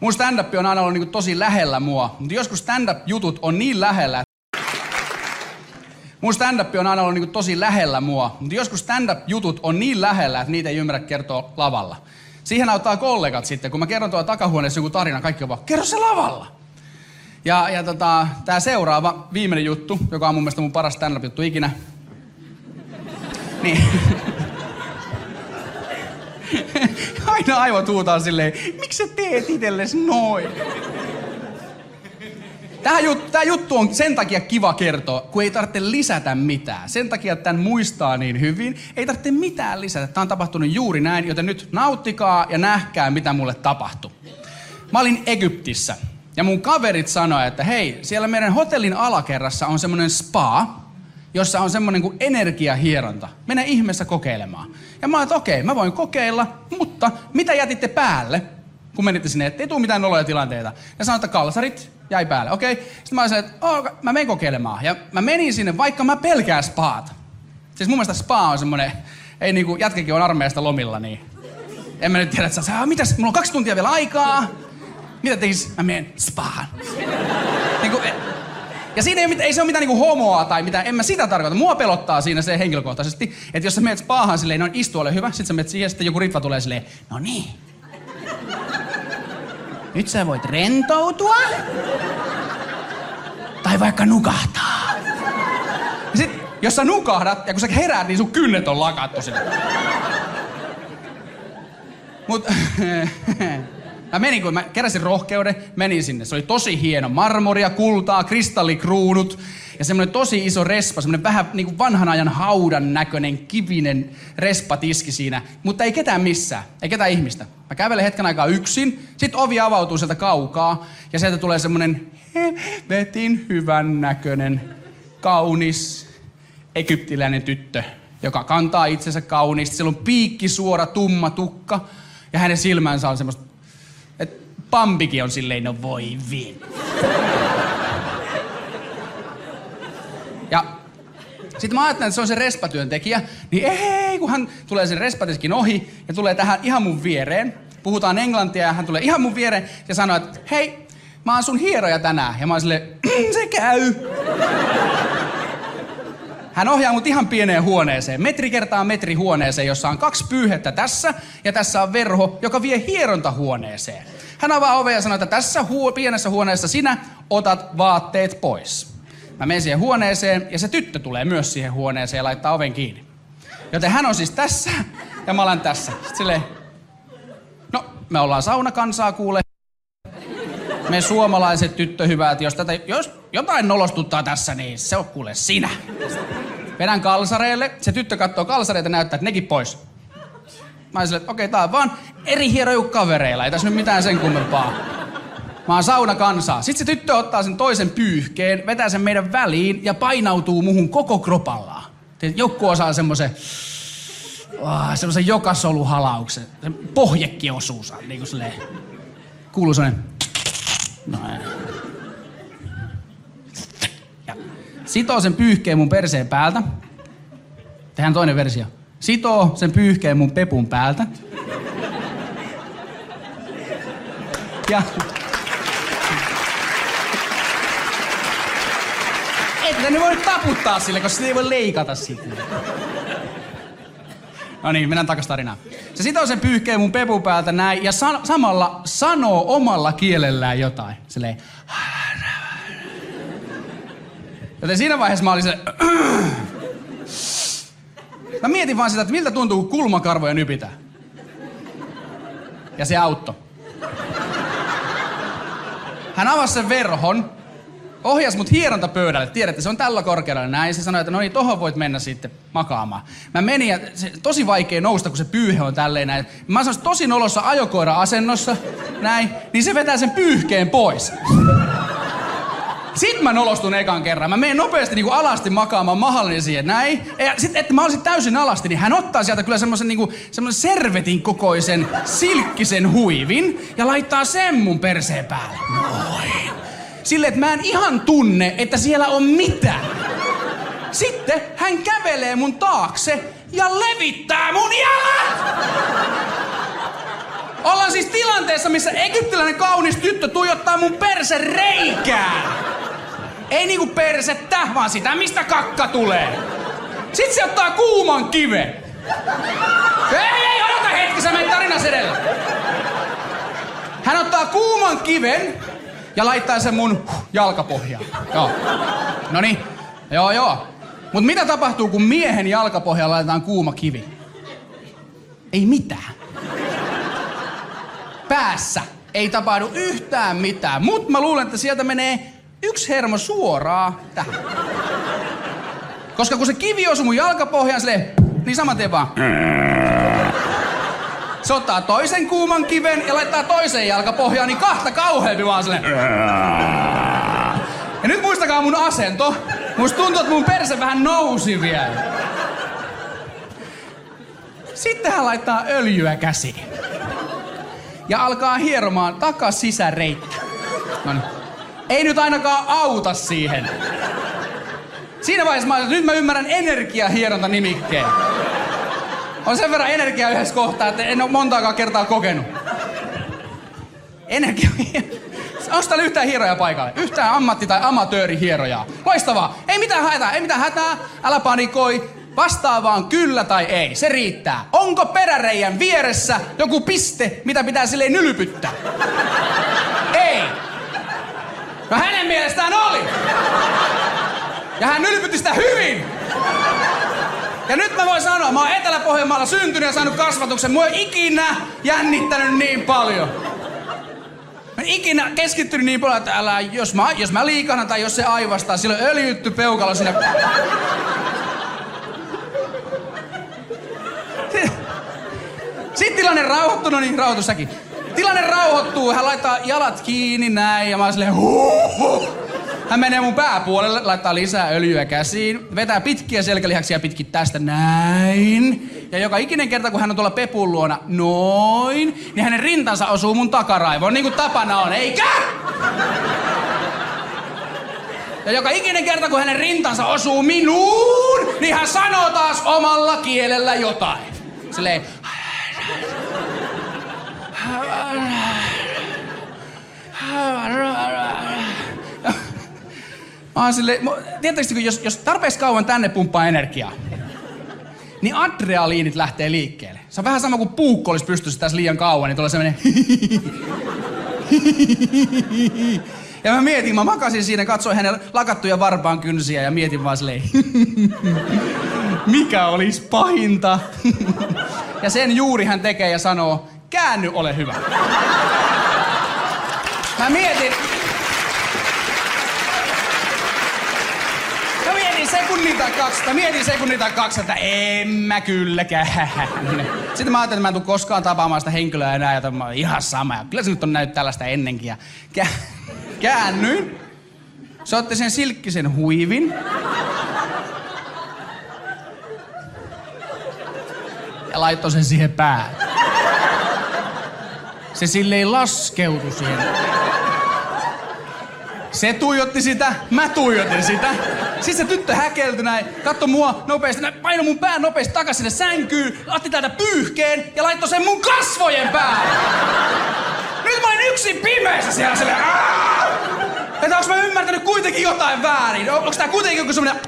Mun stand-up on aina ollut niinku tosi lähellä mua, mutta joskus stand-up-jutut on niin lähellä. Mun stand-up on aina ollut niinku tosi lähellä mua, mutta joskus stand-up-jutut on niin lähellä, että niitä ei ymmärrä kertoa lavalla. Siihen auttaa kollegat sitten, kun mä kerron tuolla takahuoneessa joku tarina, kaikki on vaan, kerro se lavalla! Ja, ja tota, tää seuraava, viimeinen juttu, joka on mun mielestä mun paras stand-up-juttu ikinä, niin. Aina aivot huutaa silleen, miksi sä teet itelles noin? Tää jut, tää juttu on sen takia kiva kertoa, kun ei tarvitse lisätä mitään. Sen takia, että tän muistaa niin hyvin, ei tarvitse mitään lisätä. Tää on tapahtunut juuri näin, joten nyt nauttikaa ja nähkää, mitä mulle tapahtui. Mä olin Egyptissä ja mun kaverit sanoi, että hei, siellä meidän hotellin alakerrassa on semmonen spa, jossa on semmoinen kuin energiahieronta. Mene ihmeessä kokeilemaan. Ja mä oon, että okei, mä voin kokeilla, mutta mitä jätitte päälle, kun menitte sinne, ettei tuu mitään noloja tilanteita. Ja sanoin, että kalsarit jäi päälle, okei. Sitten mä oon sanonut, että oh, mä menen kokeilemaan. Ja mä menin sinne, vaikka mä pelkään spaata. Siis mun mielestä spa on semmoinen, ei niinku, jätkäkin on armeijasta lomilla, niin. En mä nyt tiedä, että sä, mitäs, mulla on kaksi tuntia vielä aikaa. Mitä tekis? Mä menen spaan. Niinku, ja siinä ei, ei se ole mitään niinku homoa tai mitään, en mä sitä tarkoita. Mua pelottaa siinä se henkilökohtaisesti, että jos sä menet spaahan silleen, no istu ole hyvä, sit sä menet siihen, sitten joku ritva tulee silleen, no niin. Nyt sä voit rentoutua. Tai vaikka nukahtaa. Ja sit, jos sä nukahdat ja kun sä heräät, niin sun kynnet on lakattu sille. Mut mä menin, kun mä keräsin rohkeuden, menin sinne. Se oli tosi hieno. Marmoria, kultaa, kristallikruunut ja semmoinen tosi iso respa, semmoinen vähän niin kuin vanhan ajan haudan näköinen kivinen respatiski siinä. Mutta ei ketään missään, ei ketään ihmistä. Mä kävelen hetken aikaa yksin, sit ovi avautuu sieltä kaukaa ja sieltä tulee semmoinen helvetin hyvän näköinen, kaunis egyptiläinen tyttö, joka kantaa itsensä kauniisti. Sillä on piikki suora, tumma tukka ja hänen silmänsä on semmoista. Pampikin on silleen, no voi vin. Ja sit mä ajattelin, että se on se respatyöntekijä, niin ei, kun hän tulee sen respatiskin ohi ja tulee tähän ihan mun viereen. Puhutaan englantia ja hän tulee ihan mun viereen ja sanoo, että hei, mä oon sun hieroja tänään. Ja mä oon silleen, se käy. Hän ohjaa mut ihan pieneen huoneeseen, metri kertaa metri huoneeseen, jossa on kaksi pyyhettä tässä ja tässä on verho, joka vie hierontahuoneeseen. Hän avaa ovea ja sanoo, että tässä huo- pienessä huoneessa sinä otat vaatteet pois. Mä menen siihen huoneeseen ja se tyttö tulee myös siihen huoneeseen ja laittaa oven kiinni. Joten hän on siis tässä ja mä olen tässä. Sitten silleen, no me ollaan saunakansaa kuule. Me suomalaiset tyttöhyvät, jos, tätä, jos jotain nolostuttaa tässä, niin se on kuule sinä. Vedän kalsareille, se tyttö katsoo kalsareita ja näyttää, että nekin pois. Mä oon silleen, okei, okay, tää on vaan eri hieroju kavereilla, ei tässä nyt mitään sen kummempaa. Mä oon saunakansaa. Sit se tyttö ottaa sen toisen pyyhkeen, vetää sen meidän väliin ja painautuu muhun koko kropallaan. Joku osaa semmosen, oh, semmosen jokasoluhalauksen, pohjekki osuu saa, niinku silleen. Kuuluu semmonen, noin. Ja sitoo sen pyyhkeen mun perseen päältä. Tehdään toinen versio. Sitoo sen pyyhkeen mun pepun päältä. Ja... Että ne voi taputtaa sille, koska sitä ei voi leikata siitä. No niin, mennään takas tarinaan. Se sitoo sen pyyhkeen mun pepun päältä näin ja san- samalla sanoo omalla kielellään jotain. Silleen... Joten siinä vaiheessa mä olin se. Mä mietin vaan sitä, että miltä tuntuu, kun kulmakarvoja nypitää. Ja se auttoi. Hän avasi sen verhon, ohjasi mut hierontapöydälle. Tiedätte, se on tällä korkeudella näin. Se sanoi, että no niin, tohon voit mennä sitten makaamaan. Mä menin ja se, tosi vaikea nousta, kun se pyyhe on tälleen näin. Mä sanoin, tosi nolossa ajokoira-asennossa näin, niin se vetää sen pyyhkeen pois. Sitten mä nolostun ekan kerran. Mä menen nopeasti niinku alasti makaamaan mahallinen siihen näin. Ja sit, että mä olisin täysin alasti, niin hän ottaa sieltä kyllä semmosen niinku, semmosen servetin kokoisen silkkisen huivin ja laittaa sen mun perseen päälle. Noin. Silleen, että mä en ihan tunne, että siellä on mitään. Sitten hän kävelee mun taakse ja levittää mun jalat! Ollaan siis tilanteessa, missä egyptiläinen kaunis tyttö tuijottaa mun persen reikää. Ei niinku persettä, vaan sitä, mistä kakka tulee. Sit se ottaa kuuman kiven. Ei, ei, odota hetki, sä menet tarinas edellä. Hän ottaa kuuman kiven ja laittaa sen mun jalkapohjaan. Joo. Noniin. Joo, joo. Mut mitä tapahtuu, kun miehen jalkapohjaan laitetaan kuuma kivi? Ei mitään. Päässä ei tapahdu yhtään mitään, mut mä luulen, että sieltä menee... Yksi hermo suoraan tähän. Koska kun se kivi osui mun jalkapohjaan silleen, niin saman tien vaan. Se ottaa toisen kuuman kiven ja laittaa toiseen jalkapohjaan, niin kahta kauheampi vaan silleen. Ja nyt muistakaa mun asento. Musta tuntuu, että mun perse vähän nousi vielä. Sitten hän laittaa öljyä käsiin. Ja alkaa hieromaan takas sisäreikki. Noniin. Ei nyt ainakaan auta siihen. Siinä vaiheessa mä, nyt mä ymmärrän energiahierontanimikkeen. On sen verran energiaa yhdessä kohtaa, että en ole montaakaan kertaa kokenut. Energiahieronta. Onko täällä yhtään hieroja paikalle? Yhtään ammatti- tai amatöörihierojaa. Loistavaa. Ei mitään hätää, ei mitään hätää. Älä panikoi. Vastaa vaan kyllä tai ei. Se riittää. Onko peräreijän vieressä joku piste, mitä pitää silleen nylpyttää? Ei. No hänen mielestään oli! Ja hän nylpytti sitä hyvin! Ja nyt mä voin sanoa, mä oon Etelä-Pohjanmaalla syntynyt ja saanut kasvatuksen. Mua ei ikinä jännittänyt niin paljon. Mä en ikinä keskittynyt niin paljon, että älä, jos mä, jos mä liikana tai jos se aivastaa, sillä on öljytty peukalo siinä. Sitten tilanne rauhoittu, no niin rauhoitu säkin. Tilanne rauhoittuu, hän laittaa jalat kiinni näin ja mä oon silleen huh, huh. Hän menee mun pääpuolelle, laittaa lisää öljyä käsiin, vetää pitkiä selkälihaksia pitkin tästä näin. Ja joka ikinen kerta, kun hän on tuolla pepun luona noin, niin hänen rintansa osuu mun takaraivoon, niin kuin tapana on, eikä? Ja joka ikinen kerta, kun hänen rintansa osuu minuun, niin hän sanoo taas omalla kielellä jotain. Silleen... Mä oon silleen, tiedättekö, jos, jos tarpeeksi kauan tänne pumppaa energiaa, niin adrenaliinit lähtee liikkeelle. Se on vähän sama kuin puukko olisi pystyssä tässä liian kauan, niin tulee semmoinen ja mä mietin, mä makasin siinä, katsoin hänen lakattuja varpaan kynsiä ja mietin vaan silleen mikä olisi pahinta? Ja sen juuri hän tekee ja sanoo, käänny, ole hyvä. Mä mietin... Mä mietin, se sekunninta kaksata, mietin sekunninta kaksata, en mä kylläkään. Sitten mä ajattelin, että mä en tule koskaan tapaamaan sitä henkilöä enää, joten mä oon ihan sama. Ja kyllä se nyt on näyt tällaista ennenkin. Ja kä- käännyin. Se otti sen silkkisen huivin. Ja laittoi sen siihen päälle. Se silleen laskeutu siihen. Se tuijotti sitä, mä tuijotin sitä. Siis se tyttö häkelty näin, katso mua nopeasti, näin, paino mun pään nopeasti takas sinne sänkyyn, otti täältä pyyhkeen ja laittoi sen mun kasvojen päälle. Nyt mä olin yksin pimeässä siellä silleen. Että onks mä ymmärtänyt kuitenkin jotain väärin? On, onks tää kuitenkin joku semmonen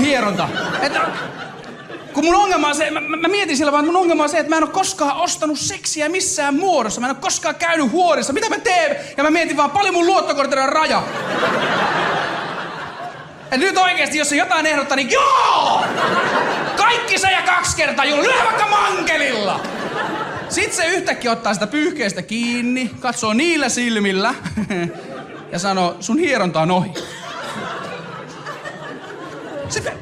hieronta? Että kun mun ongelma on se, mä, mä mietin siellä vaan, mun ongelma on se, että mä en oo koskaan ostanut seksiä missään muodossa. Mä en oo koskaan käynyt huorissa. Mitä mä teen? Ja mä mietin vaan, paljon mun luottokortilla on raja. Et nyt oikeesti, jos se jotain ehdottaa, niin joo! Kaikki se ja kaksi kertaa, jolloin lyhä vaikka mankelilla! Sit se yhtäkkiä ottaa sitä pyyhkeestä kiinni, katsoo niillä silmillä ja sanoo, sun hieronta on ohi. Sitten...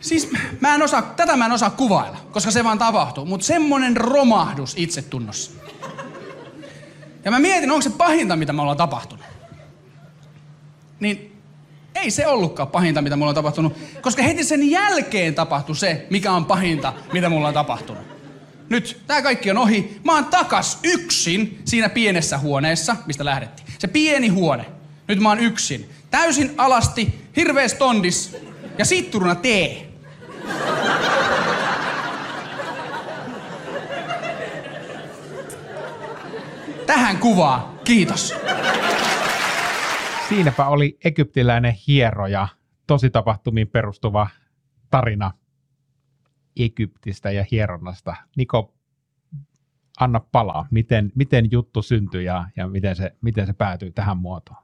Siis mä en osaa, tätä mä en osaa kuvailla, koska se vaan tapahtuu, mut semmonen romahdus itsetunnossa. Ja mä mietin, onko se pahinta, mitä me ollaan tapahtunut. Niin ei se ollutkaan pahinta, mitä me ollaan tapahtunut, koska heti sen jälkeen tapahtui se, mikä on pahinta, mitä mulla on tapahtunut. Nyt, tää kaikki on ohi. Mä oon takas yksin siinä pienessä huoneessa, mistä lähdettiin. Se pieni huone. Nyt mä oon yksin. Täysin alasti, hirvees tondis ja sitturuna tee. Tähän kuvaan. Kiitos. Siinäpä oli egyptiläinen hieroja, tositapahtumiin perustuva tarina Egyptistä ja hieronnasta. Niko, anna palaa. Miten, miten juttu syntyi ja, ja miten, se, miten se päätyi tähän muotoon?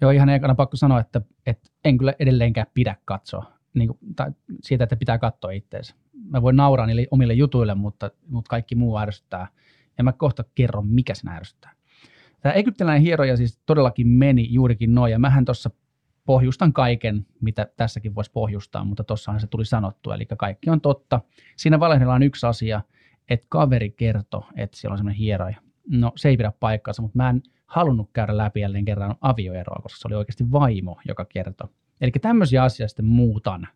Joo, ihan ekana pakko sanoa, että, että en kyllä edelleenkään pidä katsoa. Niin kuin, tai siitä, että pitää katsoa itseensä. Mä voin nauraa niille omille jutuille, mutta, mutta kaikki muu ärsyttää. Ja mä kohta kerron, mikä sinä ärsyttää. Tämä egyptiläinen hieroja siis todellakin meni juurikin noin. Ja mähän tuossa pohjustan kaiken, mitä tässäkin voisi pohjustaa, mutta tossahan se tuli sanottua. Eli kaikki on totta. Siinä valehdellaan yksi asia, että kaveri kertoi, että siellä on semmoinen hieroja. No se ei pidä paikkaansa, mutta mä en halunnut käydä läpi jälleen kerran avioeroa, koska se oli oikeasti vaimo, joka kertoi. Eli tämmöisiä asioita sitten muutan,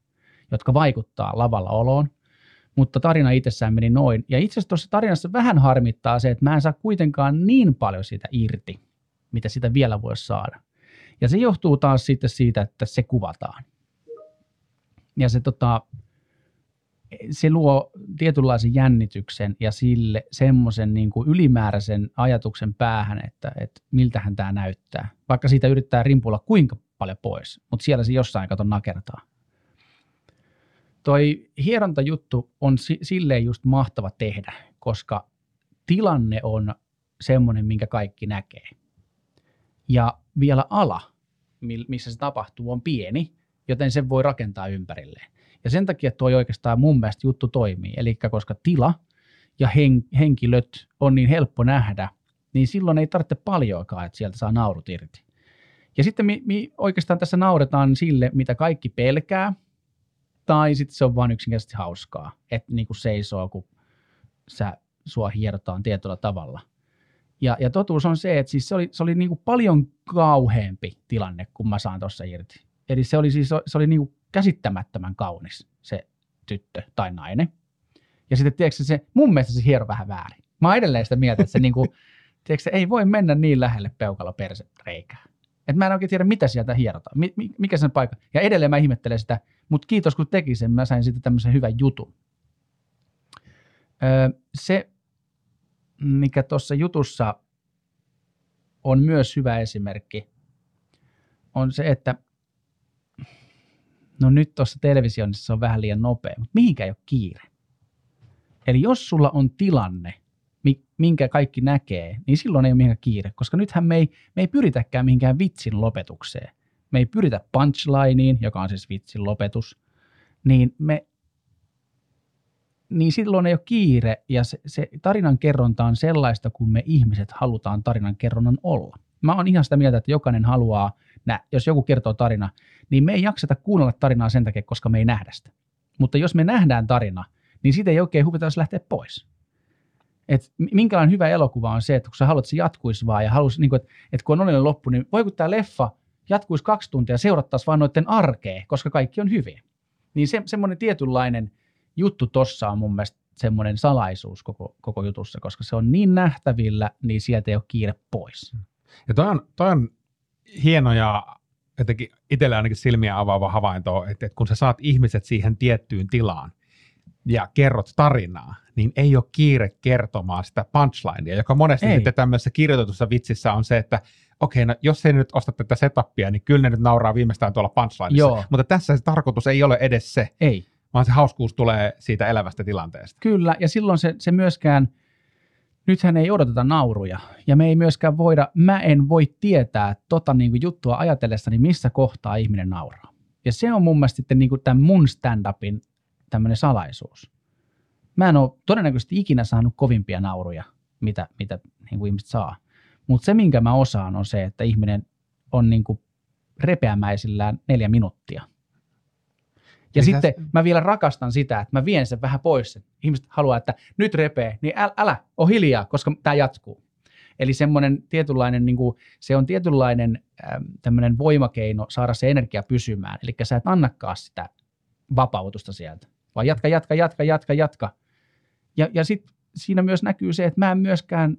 jotka vaikuttaa lavalla oloon, mutta tarina itsessään meni noin. Ja itse asiassa tuossa tarinassa vähän harmittaa se, että mä en saa kuitenkaan niin paljon siitä irti, mitä sitä vielä voi saada. Ja se johtuu taas sitten siitä, että se kuvataan. Ja se, tota, se luo tietynlaisen jännityksen ja sille semmoisen niin kuin ylimääräisen ajatuksen päähän, että, että miltähän tämä näyttää. Vaikka siitä yrittää rimpulla kuinka paljon pois, mutta siellä se jossain katon nakertaa. Toi hierontajuttu on si- silleen just mahtava tehdä, koska tilanne on semmoinen, minkä kaikki näkee. Ja vielä ala, missä se tapahtuu, on pieni, joten sen voi rakentaa ympärilleen. Ja sen takia toi oikeastaan mun mielestä juttu toimii. Eli koska tila ja hen- henkilöt on niin helppo nähdä, niin silloin ei tarvitse paljoakaan, että sieltä saa naurut irti. Ja sitten me, me oikeastaan tässä nauretaan sille, mitä kaikki pelkää, tai sitten se on vaan yksinkertaisesti hauskaa, että niin kuin seisoo, kun sä, sua hierotaan tietyllä tavalla. Ja, ja totuus on se, että siis se oli, se oli niin kuin paljon kauheampi tilanne, kun mä saan tuossa irti. Eli se oli, siis, se oli niin kuin käsittämättömän kaunis se tyttö tai nainen. Ja sitten tiedätkö se, mun mielestä se hiero vähän väärin. Mä oon edelleen sitä mieltä, että se, niin kuin, tiedätkö, se ei voi mennä niin lähelle peukalla persereikää. Että mä en oikein tiedä, mitä sieltä hierotaan, mikä sen paikka. Ja edelleen mä ihmettelen sitä, mutta kiitos kun teki sen, mä sain siitä tämmöisen hyvän jutun. Öö, se, mikä tuossa jutussa on myös hyvä esimerkki, on se, että no nyt tuossa televisioinnissa on vähän liian nopea, mutta mihinkään ei ole kiire. Eli jos sulla on tilanne, minkä kaikki näkee, niin silloin ei ole mihinkään kiire, koska nythän me ei, me ei pyritäkään mihinkään vitsin lopetukseen. Me ei pyritä punchlineen, joka on siis vitsin lopetus, niin, me, niin silloin ei ole kiire ja se, se tarinan kerronta on sellaista, kun me ihmiset halutaan tarinan kerronnan olla. Mä oon ihan sitä mieltä, että jokainen haluaa nä, jos joku kertoo tarina, niin me ei jakseta kuunnella tarinaa sen takia, koska me ei nähdä sitä. Mutta jos me nähdään tarina, niin siitä ei oikein huvita, jos lähtee pois. Et minkälainen hyvä elokuva on se, että kun sä haluat, että se jatkuisi vaan ja haluaisi, niin että et kun on onnellinen loppu, niin voi kun tämä leffa jatkuisi kaksi tuntia ja seurattaisiin vaan noiden arkea, koska kaikki on hyviä. Niin se, semmoinen tietynlainen juttu tossa on mun mielestä semmoinen salaisuus koko, koko jutussa, koska se on niin nähtävillä, niin sieltä ei ole kiire pois. Ja toi on, toi on hieno ja jotenkin itsellä ainakin silmiä avaava havainto, että, että kun sä saat ihmiset siihen tiettyyn tilaan ja kerrot tarinaa, niin ei ole kiire kertomaan sitä punchlinea, joka monesti ei. Sitten tämmöisessä kirjoitetussa vitsissä on se, että okei, okay, no jos ei nyt osta tätä setupia, niin kyllä ne nyt nauraa viimeistään tuolla punchlineissa. Joo. Mutta tässä se tarkoitus ei ole edes se, ei. Vaan se hauskuus tulee siitä elävästä tilanteesta. Kyllä, ja silloin se, se myöskään, nythän ei odoteta nauruja, ja me ei myöskään voida, mä en voi tietää tota niin kuin juttua ajatellessani, missä kohtaa ihminen nauraa. Ja se on mun mielestä sitten niin kuin tämän mun stand-upin tämmöinen salaisuus. Mä en ole todennäköisesti ikinä saanut kovimpia nauruja, mitä, mitä niin kuin ihmiset saa. Mutta se, minkä mä osaan, on se, että ihminen on niin kuin repeämäisillään neljä minuuttia. Ja Mitäs? Sitten mä vielä rakastan sitä, että mä vien sen vähän pois. Ihmiset haluaa, että nyt repee, niin älä, älä ole hiljaa, koska tämä jatkuu. Eli semmoinen tietynlainen, niin kuin, se on tietynlainen äm, tämmöinen voimakeino saada se energia pysymään. Eli sä et annakaan sitä vapautusta sieltä, vaan jatka, jatka, jatka, jatka, jatka. Ja, ja sitten siinä myös näkyy se, että mä en myöskään,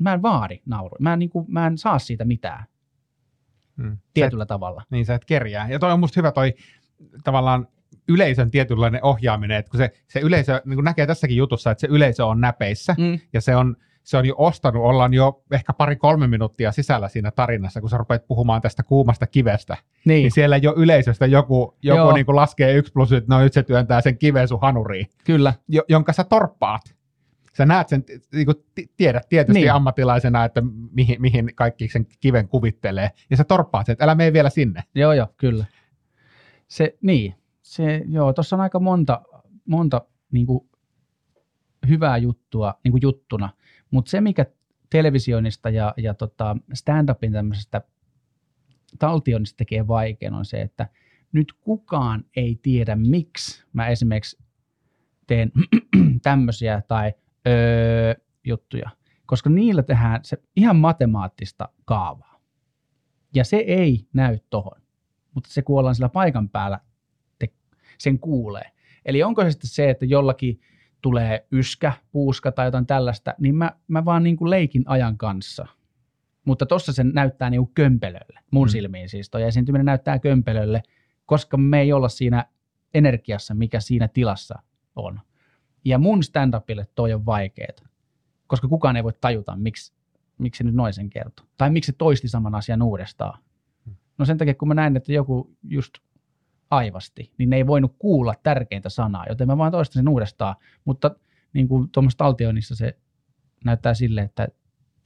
mä en vaadi naurua. Mä en, niin kuin, mä en saa siitä mitään hmm. tietyllä et, tavalla. Niin sä et kerjää. Ja toi on musta hyvä toi tavallaan yleisön tietynlainen ohjaaminen, että kun se, se yleisö, niin kuin näkee tässäkin jutussa, että se yleisö on näpeissä mm. ja se on, se on jo ostanut, ollaan jo ehkä pari-kolme minuuttia sisällä siinä tarinassa, kun sä rupeat puhumaan tästä kuumasta kivestä, niin, niin siellä jo yleisöstä joku, joku niin kuin laskee yksi plus, että no nyt se työntää sen kiveen sun hanuriin, Kyllä. Jo, jonka sä torppaat. Sä näet sen, niin kuin tiedät tietysti niin. Ammatilaisena, että mihin, mihin kaikki sen kiven kuvittelee, ja sä torppaat sen, että älä mene vielä sinne. Joo, joo, kyllä. Se, niin. Se, joo, tuossa on aika monta, monta niin kuin, hyvää juttua niin kuin juttuna, mutta se mikä televisioinnista ja, ja tota stand-upin tämmöisestä taltioinnista tekee vaikean on se, että nyt kukaan ei tiedä miksi mä esimerkiksi teen tämmöisiä tai öö, juttuja, koska niillä tehdään se ihan matemaattista kaavaa ja se ei näy tohon, mutta se kun ollaan siellä paikan päällä, sen kuulee. Eli onko se sitten se, että jollakin tulee yskä, puuska tai jotain tällaista, niin mä, mä vaan niin kuin leikin ajan kanssa. Mutta tossa se näyttää niin kuin kömpelölle. Mun mm. silmiin siis toi esiintyminen näyttää kömpelölle, koska me ei olla siinä energiassa, mikä siinä tilassa on. Ja mun stand-upille toi on vaikeeta, koska kukaan ei voi tajuta, miksi, miksi se nyt noin sen kertoo. Tai miksi se toisti saman asian uudestaan. No sen takia, kun mä näin, että joku just aivasti, niin ne ei voinut kuulla tärkeintä sanaa, joten mä vaan toistan sen uudestaan, mutta niin kuin tuommoisessa taltioinnissa se näyttää silleen, että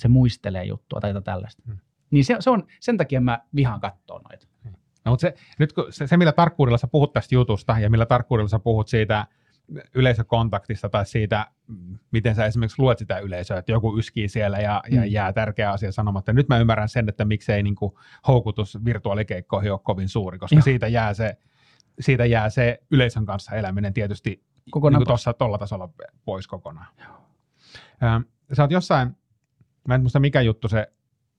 se muistelee juttua tai tällaista. Hmm. Niin se, se on, sen takia mä vihaan katsoa noita. Hmm. No, mutta se, nyt kun se, se, millä tarkkuudella sä puhut tästä jutusta ja millä tarkkuudella sä puhut siitä yleisökontaktista tai siitä, miten sä esimerkiksi luet sitä yleisöä, että joku yskii siellä ja, ja mm. jää tärkeä asia sanomatta. Nyt mä ymmärrän sen, että miksei niin kuin houkutus virtuaalikeikkoihin ole kovin suuri, koska siitä jää, se, siitä jää se yleisön kanssa eläminen tietysti niin tuossa tuolla tasolla pois kokonaan. Ähm, sä oot jossain, mä en muista mikä juttu se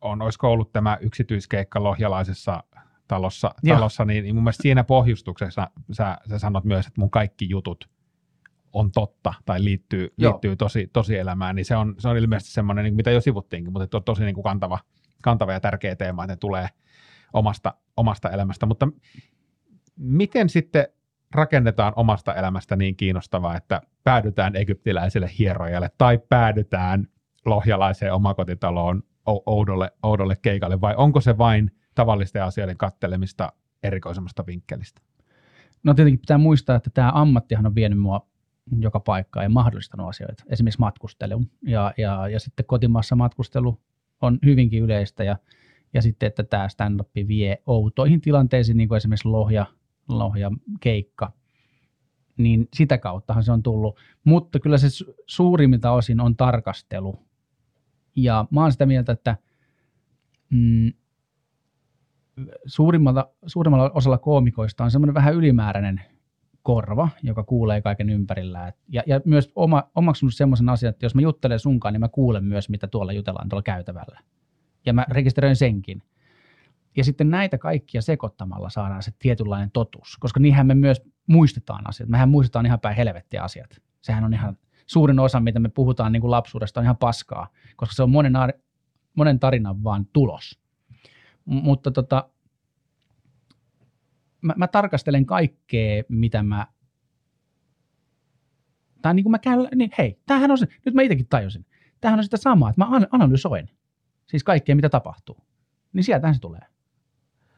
on, olisiko ollut tämä yksityiskeikka lohjalaisessa talossa, talossa niin, niin mun mielestä siinä pohjustuksessa sä, sä sanot myös, että mun kaikki jutut on totta tai liittyy, liittyy tosi, tosi elämään, niin se on, se on ilmeisesti semmoinen, mitä jo sivuttiinkin, mutta on tosi niin kuin kantava, kantava ja tärkeä teema, että ne tulee omasta, omasta elämästä. Mutta miten sitten rakennetaan omasta elämästä niin kiinnostavaa, että päädytään egyptiläiselle hierojalle tai päädytään lohjalaiseen omakotitaloon oudolle, oudolle keikalle, vai onko se vain tavallisten asioiden kattelemista erikoisemmasta vinkkelistä? No tietenkin pitää muistaa, että tämä ammattihan on vienyt mua joka paikkaan ja mahdollistanut asioita, esimerkiksi matkustelu. Ja, ja, ja sitten kotimaassa matkustelu on hyvinkin yleistä, ja, ja sitten, että tämä stand-up vie outoihin tilanteisiin, niin kuin esimerkiksi lohja, lohja keikka, niin sitä kauttahan se on tullut. Mutta kyllä se suurimmilta osin on tarkastelu. Ja mä oon sitä mieltä, että mm, suurimmalla osalla koomikoista on semmoinen vähän ylimääräinen korva, joka kuulee kaiken ympärillä. Ja, ja myös oma, omaksunut semmoisen asian, että jos mä juttelen sunkaan, niin mä kuulen myös, mitä tuolla jutellaan tuolla käytävällä. Ja mä rekisteröin senkin. Ja sitten näitä kaikkia sekoittamalla saadaan se tietynlainen totuus, koska niinhän me myös muistetaan asiat. Mehän muistetaan ihan päin helvettiä asiat. Sehän on ihan suurin osa, mitä me puhutaan niin kuin lapsuudesta, on ihan paskaa, koska se on monen, monen tarinan vaan tulos. M- mutta tota, mä, mä tarkastelen kaikkea, mitä mä, tai niin kuin mä käyn, niin hei, tämähän on se, nyt mä itsekin tajusin, tämähän on sitä samaa, että mä analysoin siis kaikkea, mitä tapahtuu, niin sieltähän se tulee.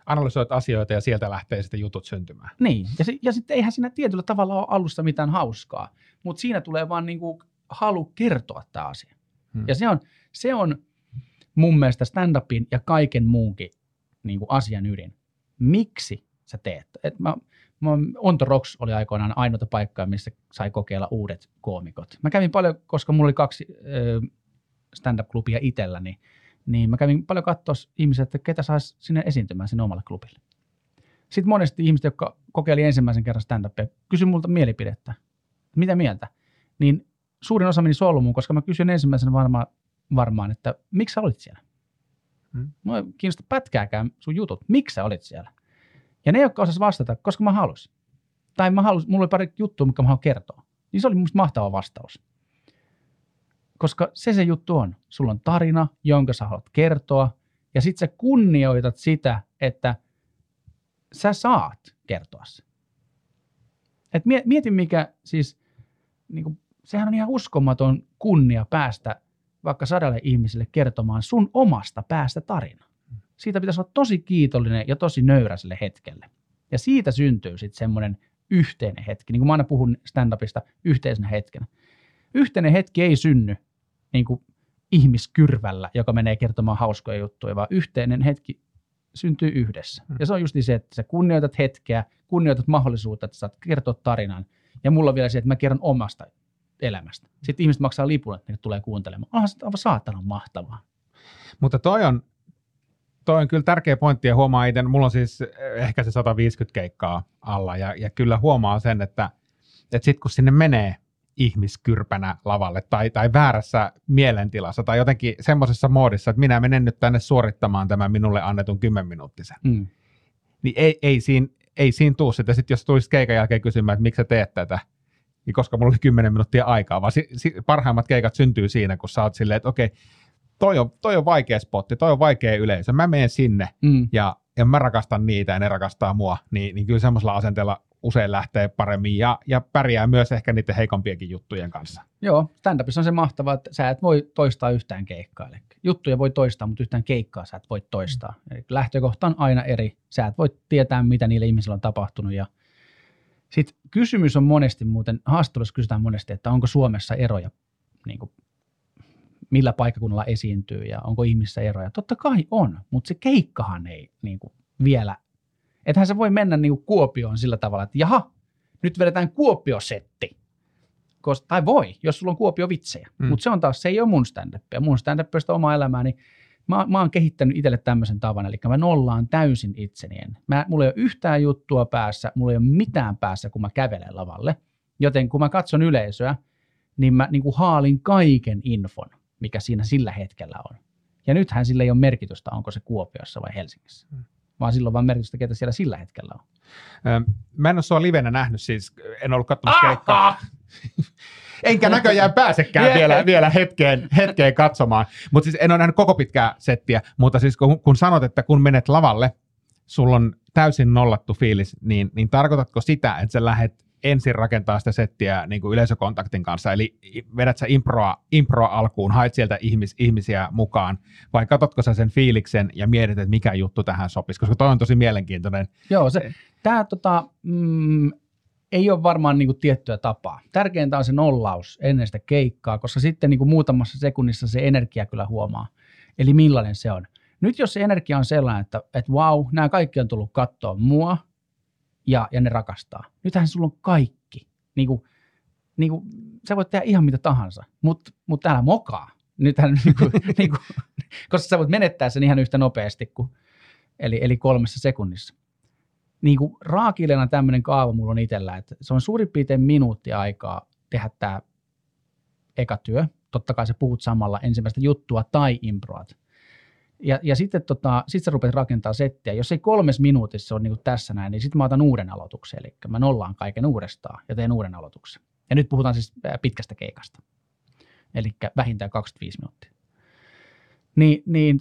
Analysoit asioita ja sieltä lähtee sitten jutut syntymään. Niin, ja, ja sitten eihän siinä tietyllä tavalla ole alussa mitään hauskaa, mutta siinä tulee vaan niinku halu kertoa tämä asia. Hmm. Ja se on, se on mun mielestä stand-upin ja kaiken muunkin niinku asian ydin. Miksi sä teet? Et mä, mä, Onto Rocks oli aikoinaan ainoita paikkaa, missä sai kokeilla uudet koomikot. Mä kävin paljon, koska mulla oli kaksi ö, stand-up-klubia itselläni, niin mä kävin paljon katsoa ihmisiä, että ketä saisi sinne esiintymään sinne omalle klubille. Sitten monesti ihmiset, jotka kokeili ensimmäisen kerran stand-upia, kysyi multa mielipidettä. Mitä mieltä? Niin suurin osa meni solmuun, koska mä kysyin ensimmäisenä varmaan, varmaan että miksi sä olit siellä? Hmm. Mua ei kiinnosta pätkääkään sun jutut. Miksi sä olit siellä? Ja ne, jotka osasivat vastata, koska mä halusin. Tai mä halusin, mulla oli pari juttua, mitkä mä haluan kertoa. Niin se oli musta mahtava vastaus. Koska se se juttu on. Sulla on tarina, jonka sä haluat kertoa, ja sit sä kunnioitat sitä, että sä saat kertoa se. Et mieti mikä, siis, niinku, sehän on ihan uskomaton kunnia päästä vaikka sadalle ihmiselle kertomaan sun omasta päästä tarina. Siitä pitäisi olla tosi kiitollinen ja tosi nöyrä sille hetkelle. Ja siitä syntyy sitten semmoinen yhteinen hetki. Niin kuin mä aina puhun stand-upista yhteisenä hetkenä. Yhteinen hetki ei synny niin kuin ihmiskyrvällä, joka menee kertomaan hauskoja juttuja, vaan yhteinen hetki syntyy yhdessä. Ja se on just se, että sä kunnioitat hetkeä, kunnioitat mahdollisuutta, että saat kertoa tarinan. Ja mulla on vielä se, että mä kerron omasta elämästä. Sitten ihmiset maksaa lipun, että ne tulee kuuntelemaan. Onhan se aivan saatanan mahtavaa. Mutta toi on, toi on kyllä tärkeä pointti ja huomaa itse, mulla on siis ehkä se sata viisikymmentä keikkaa alla ja, ja kyllä huomaa sen, että, että sit kun sinne menee ihmiskyrpänä lavalle tai, tai väärässä mielentilassa tai jotenkin semmoisessa moodissa, että minä menen nyt tänne suorittamaan tämän minulle annetun kymmenminuuttisen. Mm. Niin ei, ei siinä, ei siinä tule sitä. Sitten jos tulisit keikan jälkeen kysymään, että miksi sä teet tätä, niin koska mulla oli kymmenen minuuttia aikaa, vaan si, si, parhaimmat keikat syntyy siinä, kun sä oot silleen, että okei, toi on, toi on vaikea spotti, toi on vaikea yleisö, mä menen sinne mm. ja, ja mä rakastan niitä ja ne rakastaa mua, niin, niin kyllä semmoisella asenteella usein lähtee paremmin ja, ja pärjää myös ehkä niiden heikompienkin juttujen kanssa. Joo, stand-upissa on se mahtavaa, että sä et voi toistaa yhtään keikkaa. Eli juttuja voi toistaa, mutta yhtään keikkaa sä et voi toistaa. Eli lähtökohta on aina eri. Sä et voi tietää, mitä niille ihmisillä on tapahtunut. Ja sitten kysymys on monesti muuten, haastattelussa kysytään monesti, että onko Suomessa eroja, niin kuin millä paikkakunnalla esiintyy ja onko ihmisissä eroja. Totta kai on, mutta se keikkahan ei niin kuin vielä. Ethän se voi mennä niin kuin Kuopioon sillä tavalla, että jaha, nyt vedetään Kuopio-setti. Kos, tai voi, jos sulla on Kuopio-vitsejä. Mm. Mutta se on taas, se ei ole mun stand-upia. Mun stand-upista omaa elämää, niin mä, mä oon kehittänyt itselle tämmöisen tavan. Eli mä nollaan täysin itseni ennen. Mä, mulla ei ole yhtään juttua päässä, mulla ei ole mitään päässä, kun mä kävelen lavalle. Joten kun mä katson yleisöä, niin mä niin kuin haalin kaiken infon, mikä siinä sillä hetkellä on. Ja nythän sillä ei ole merkitystä, onko se Kuopiossa vai Helsingissä. Mm. Vaan silloin vaan merkitystä, ketä siellä sillä hetkellä on. Mä en ole sua livenä nähnyt, siis en ollut katsomassa keikkaa. Enkä näköjään pääsekään vielä, vielä hetkeen, hetkeen katsomaan. Mutta siis en ole nähnyt koko pitkää settiä, mutta siis kun, kun sanot, että kun menet lavalle, sulla on täysin nollattu fiilis, niin, niin tarkoitatko sitä, että sä lähdet ensin rakentaa sitä settiä niin kuin yleisökontaktin kanssa, eli vedät sä improa, improa alkuun, haet sieltä ihmis, ihmisiä mukaan, vai katsotko sä sen fiiliksen ja mietit, että mikä juttu tähän sopisi, koska toi on tosi mielenkiintoinen. Joo, se, tää tota, mm, ei ole varmaan niin kuin tiettyä tapaa. Tärkeintä on se nollaus ennen sitä keikkaa, koska sitten niin kuin muutamassa sekunnissa se energia kyllä huomaa, eli millainen se on. Nyt jos se energia on sellainen, että että vau, nämä kaikki on tullut katsoa mua, Ja, ja ne rakastaa. Nythän sulla on kaikki. Niinku, niinku, sä voit tehdä ihan mitä tahansa, mutta mut älä mokaa. Nythän, niinku, niinku, koska sä voit menettää sen ihan yhtä nopeasti kuin eli, eli kolmessa sekunnissa. Niin kuin raakileena tämmöinen kaava mulla on itsellä, että se on suurin piirtein minuutti aikaa tehdä tämä eka työ. Totta kai sä puhut samalla ensimmäistä juttua tai improat. Ja, ja sitten tota, sit sä rupeat rakentamaan settiä. Jos ei kolmessa minuutissa ole niin kuin tässä näin, niin sitten mä otan uuden aloituksen. Eli mä nollaan kaiken uudestaan ja teen uuden aloituksen. Ja nyt puhutaan siis pitkästä keikasta. Eli vähintään kaksikymmentäviisi minuuttia. Ni, niin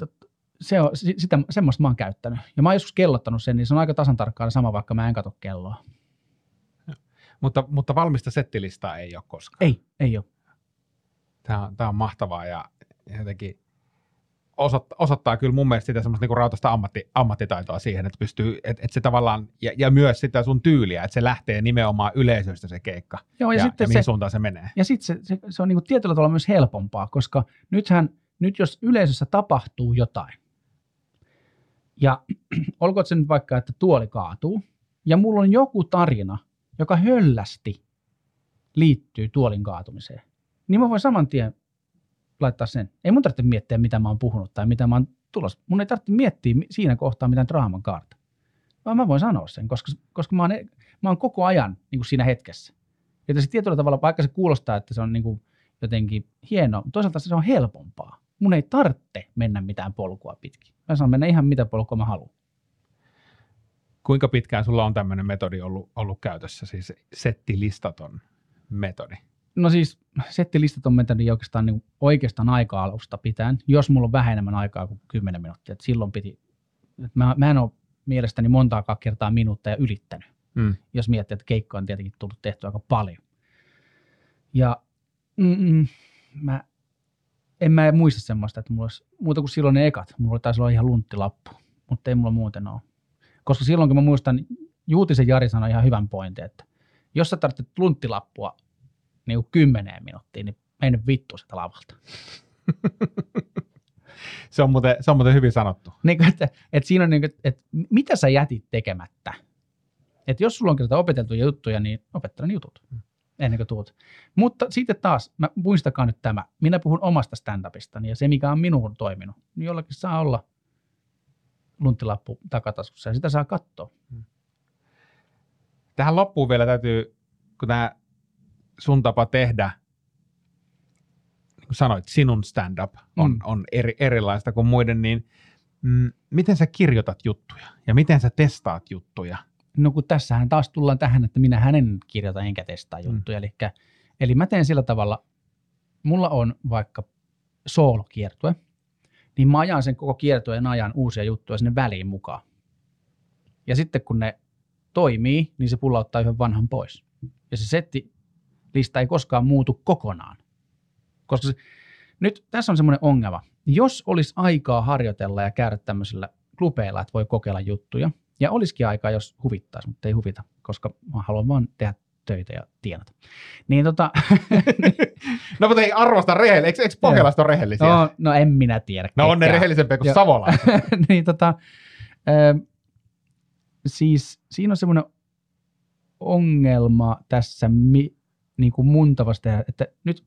se on, sitä, semmoista mä oon käyttänyt. Ja mä oon joskus kellottanut sen, niin se on aika tasan tarkkaan sama, vaikka mä en katso kelloa. Mutta, mutta valmista settilistaa ei ole koskaan. Ei, ei ole. Tämä on, tämä on mahtavaa ja jotenkin osoittaa, osoittaa kyllä mun mielestä sitä semmoista niin kuin rautasta ammatti, ammattitaitoa siihen, että pystyy, että, että se tavallaan, ja, ja myös sitä sun tyyliä, että se lähtee nimenomaan yleisöstä se keikka. Joo, ja, ja, sitten ja mihin se, suuntaan se menee. Ja sitten se, se, se on niin kuin tietyllä tavalla myös helpompaa, koska nythän, nyt jos yleisössä tapahtuu jotain, ja olkoon se nyt vaikka, että tuoli kaatuu, ja mulla on joku tarina, joka höllästi liittyy tuolin kaatumiseen, niin mä voin saman tien laittaa sen. Ei mun tarvitse miettiä, mitä mä oon puhunut tai mitä mä oon tulossa. Mun ei tarvitse miettiä siinä kohtaa mitään draaman kaarta. Vaan mä voin sanoa sen, koska, koska mä, oon, mä oon koko ajan niin kuin siinä hetkessä. Joten se tietyllä tavalla, vaikka se kuulostaa, että se on niin kuin jotenkin hienoa, toisaalta se on helpompaa. Mun ei tarvitse mennä mitään polkua pitkin. Mä saan mennä ihan mitä polkua mä haluan. Kuinka pitkään sulla on tämmöinen metodi ollut, ollut käytössä, siis settilistaton metodi? No siis settilistat on mentänyt oikeastaan, niin oikeastaan aika-alusta pitäen, jos mulla on vähän enemmän aikaa kuin kymmenen minuuttia. Et silloin piti, et mä, mä en ole mielestäni montaakaan kertaa minuuttia ylittänyt, mm. jos miettii, että keikka on tietenkin tullut tehty aika paljon. Ja mä, en mä muista semmoista, että mulla olisi muuta kuin silloin ne ekat. Mulla taisi olla ihan lunttilappu, mutta ei mulla muuten ole. Koska silloin kun mä muistan, Juutisen Jari sanoi ihan hyvän pointin, että jos sä tarvitset lunttilappua, niin kymmeneen minuuttiin, niin mene vittu sitä lavalta. se, on muuten, se on muuten hyvin sanottu. Niin, että, että siinä on, niin, että mitä sä jätit tekemättä? Että jos sulla on kertaa opeteltuja juttuja, niin opettele ne jutut ennen kuin tuut. Mutta sitten taas, mä, muistakaa nyt tämä, minä puhun omasta stand-upistani ja se, mikä on minuun toiminut, niin jollakin saa olla lunttilappu takataskussa ja sitä saa katsoa. Tähän loppuun vielä täytyy, kun tämä sun tapa tehdä, niin kuin sanoit, sinun stand-up on, mm. on eri, erilaista kuin muiden, niin mm, miten sä kirjoitat juttuja ja miten sä testaat juttuja? No kun tässähän taas tullaan tähän, että minähän en kirjoita enkä testaa juttuja. Mm. Elikkä, eli mä teen sillä tavalla, mulla on vaikka soolokiertue, niin mä ajan sen koko kiertueen ajan uusia juttuja sinne väliin mukaan. Ja sitten kun ne toimii, niin se pullauttaa yhden vanhan pois. Ja se setti lista ei koskaan muutu kokonaan. Koska se, nyt tässä on semmoinen ongelma. Jos olisi aikaa harjoitella ja käydä tämmöisillä klubeilla, että voi kokeilla juttuja, ja olisikin aikaa, jos huvittaisi, mutta ei huvita, koska mä haluan vaan tehdä töitä ja tienata. Niin tota... no mutta ei arvosta rehellisiä. Eikö pohjalaiset ole rehellisiä? No, no en minä tiedä. No ketkä on ne rehellisempiä kuin savolaiset. niin tota... Ö, siis siinä on semmoinen ongelma tässä... Mi- niin kuin mun tavasta tehdä, että nyt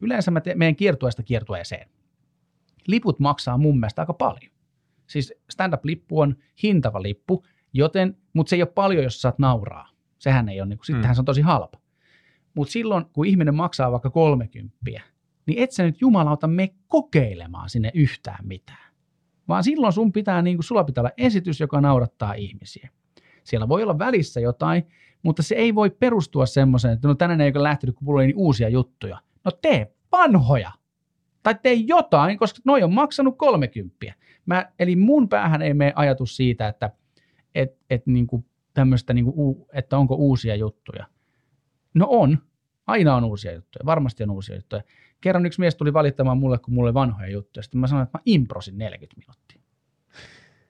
yleensä mä te- meidän kiertueesta kiertueeseen. Liput maksaa mun mielestä aika paljon. Siis stand-up-lippu on hintava lippu, joten, mutta se ei ole paljon, jos saat nauraa. Sehän ei ole, niin kuin, sittenhän mm. se on tosi halpa. Mutta silloin, kun ihminen maksaa vaikka kolmekymppiä, niin et sä nyt jumalauta mene kokeilemaan sinne yhtään mitään. Vaan silloin sun pitää, niin kuin sulla pitää olla esitys, joka naurattaa ihmisiä. Siellä voi olla välissä jotain, mutta se ei voi perustua semmoiseen, että no tänään ei ole lähtenyt, kun mulla oli niin uusia juttuja. No tee vanhoja. Tai tee jotain, koska noi on maksanut kolmekymppiä. Mä, eli mun päähän ei mene ajatus siitä, että, et, et niinku tämmöstä niinku, että onko uusia juttuja. No on. Aina on uusia juttuja. Varmasti on uusia juttuja. Kerran yksi mies tuli valittamaan mulle, kun mulla oli vanhoja juttuja. Sitten mä sanoin, että mä improsin neljäkymmentä minuuttia.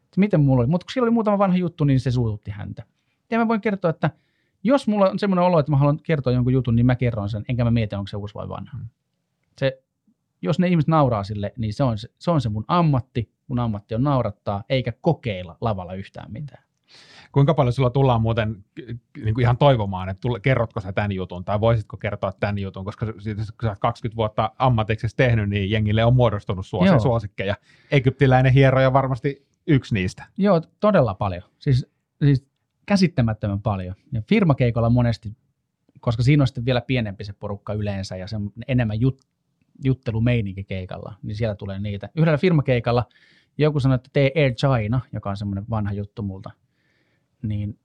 Että miten mulla oli? Mutta kun siellä oli muutama vanha juttu, niin se suututti häntä. Ja mä voin kertoa, että jos mulla on semmoinen olo, että mä haluan kertoa jonkun jutun, niin mä kerron sen, enkä mä mieti, onko se uusi vai vanha. Se, jos ne ihmiset nauraa sille, niin se on se, se on se mun ammatti. Mun ammatti on naurattaa, eikä kokeilla lavalla yhtään mitään. Kuinka paljon sulla tullaan muuten niin kuin ihan toivomaan, että tulla, kerrotko sä tämän jutun tai voisitko kertoa tämän jutun, koska kun sä oot kaksikymmentä vuotta ammatiksi tehnyt, niin jengille on muodostunut suosikkeja. Egyptiläinen hieroja varmasti yksi niistä. Joo, todella paljon. Siis, siis käsittämättömän paljon. Ja firmakeikolla monesti, koska siinä on sitten vielä pienempi se porukka yleensä ja sen enemmän jut, juttelumeininki keikalla, niin siellä tulee niitä. Yhdellä firmakeikalla joku sanoi, että tee Air China, joka on semmoinen vanha juttu multa, niin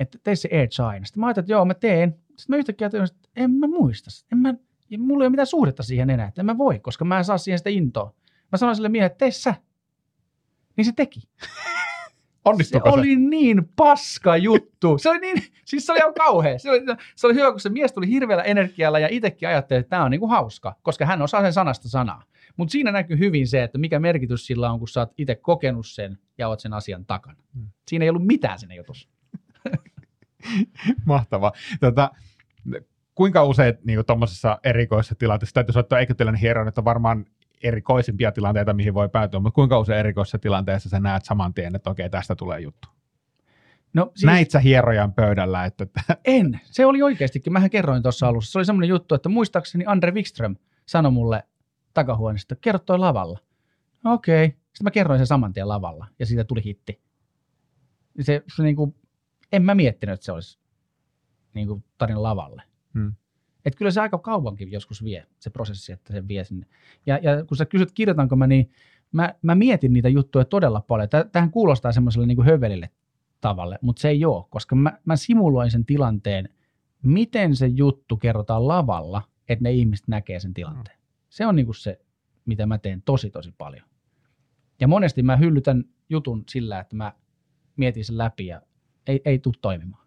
että tee se Air China. Sitten mä ajattelin, että joo, mä teen. Sitten mä yhtäkkiä tein, että en mä muista. En mä, ja mulla ei ole mitään suhdetta siihen enää, että en mä voi, koska mä en saa siihen sitä intoa. Mä sanoin sille miehelle, että tee sä. Niin se teki. Onnistuiko se? Se oli niin paska juttu. Se oli niin, siis se oli ihan kauhea. Se oli, se oli hyvä, kun se mies tuli hirveällä energialla ja itsekin ajatteli, että tämä on niinku hauska, koska hän osaa sen sanasta sanaa. Mutta siinä näkyy hyvin se, että mikä merkitys sillä on, kun sä oot itse kokenut sen ja oot sen asian takana. Hmm. Siinä ei ollut mitään siinä jutussa. Mahtavaa. Tota, kuinka usein niin tuommoisessa erikoisessa tilanteessa, täytyy soittaa eikä tilanne hieron, että on varmaan erikoisimpia tilanteita, mihin voi päätyä, mutta kuinka usein erikoisessa tilanteessa sä näet saman tien, että okei, tästä tulee juttu? No, siis näit sä hierojan pöydällä? Että en. Se oli oikeastikin. Mähän kerroin tuossa alussa. Se oli semmoinen juttu, että muistaakseni Andre Wikström sanoi mulle takahuoneesta, kerro toi lavalla. Okei. Okay. Sitten mä kerroin sen saman tien lavalla ja siitä tuli hitti. Se, se niin kuin, en mä miettinyt, että se olisi niin kuin tarina lavalle. Hmm. Että kyllä se aika kauankin joskus vie, se prosessi, että se vie sinne. Ja, ja kun sä kysyt, kirjoitanko mä, niin mä, mä mietin niitä juttuja todella paljon. Tähän kuulostaa semmoiselle niin kuin hövelille tavalle, mutta se ei ole, koska mä, mä simuloin sen tilanteen, miten se juttu kerrotaan lavalla, että ne ihmiset näkee sen tilanteen. Se on niin kuin se, mitä mä teen tosi, tosi paljon. Ja monesti mä hyllytän jutun sillä, että mä mietin sen läpi ja ei, ei tule toimimaan.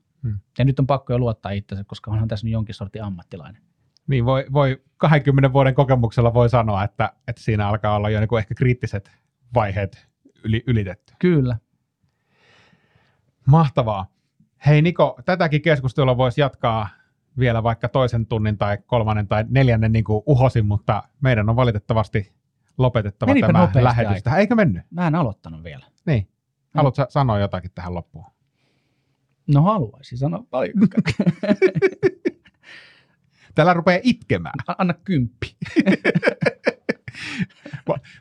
Ja nyt on pakko jo luottaa itsensä, koska onhan tässä nyt jonkin sortin ammattilainen. Niin, voi, voi kahdenkymmenen vuoden kokemuksella voi sanoa, että, että siinä alkaa olla jo niin kuin ehkä kriittiset vaiheet yli, ylitetty. Kyllä. Mahtavaa. Hei Niko, tätäkin keskustelua voisi jatkaa vielä vaikka toisen tunnin tai kolmannen tai neljännen niin kuin uhosin, mutta meidän on valitettavasti lopetettava Menipä tämä lähetys. Tähän. Eikö mennyt? Mä en aloittanut vielä. Niin. Haluatko no. sanoa jotakin tähän loppuun? No haluaisin sanoa paljon. Täällä rupeaa itkemään. Anna kymppi.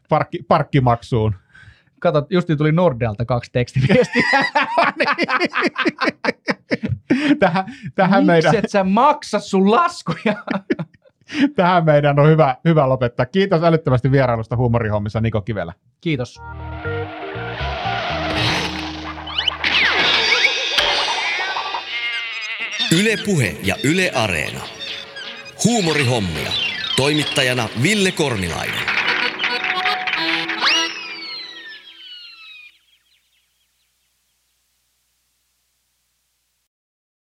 Parkki, parkkimaksuun. Kato, justiin tuli Nordealta kaksi tekstiviestiä. tähän, tähän Miks meidän... et sä maksa sun laskuja? Tähän meidän on hyvä, hyvä lopettaa. Kiitos älyttömästi vierailusta Huumorihommissa, Niko Kivelä. Kiitos. Yle Puhe ja Yle Areena. Huumorihommia. Toimittajana Ville Kornilainen.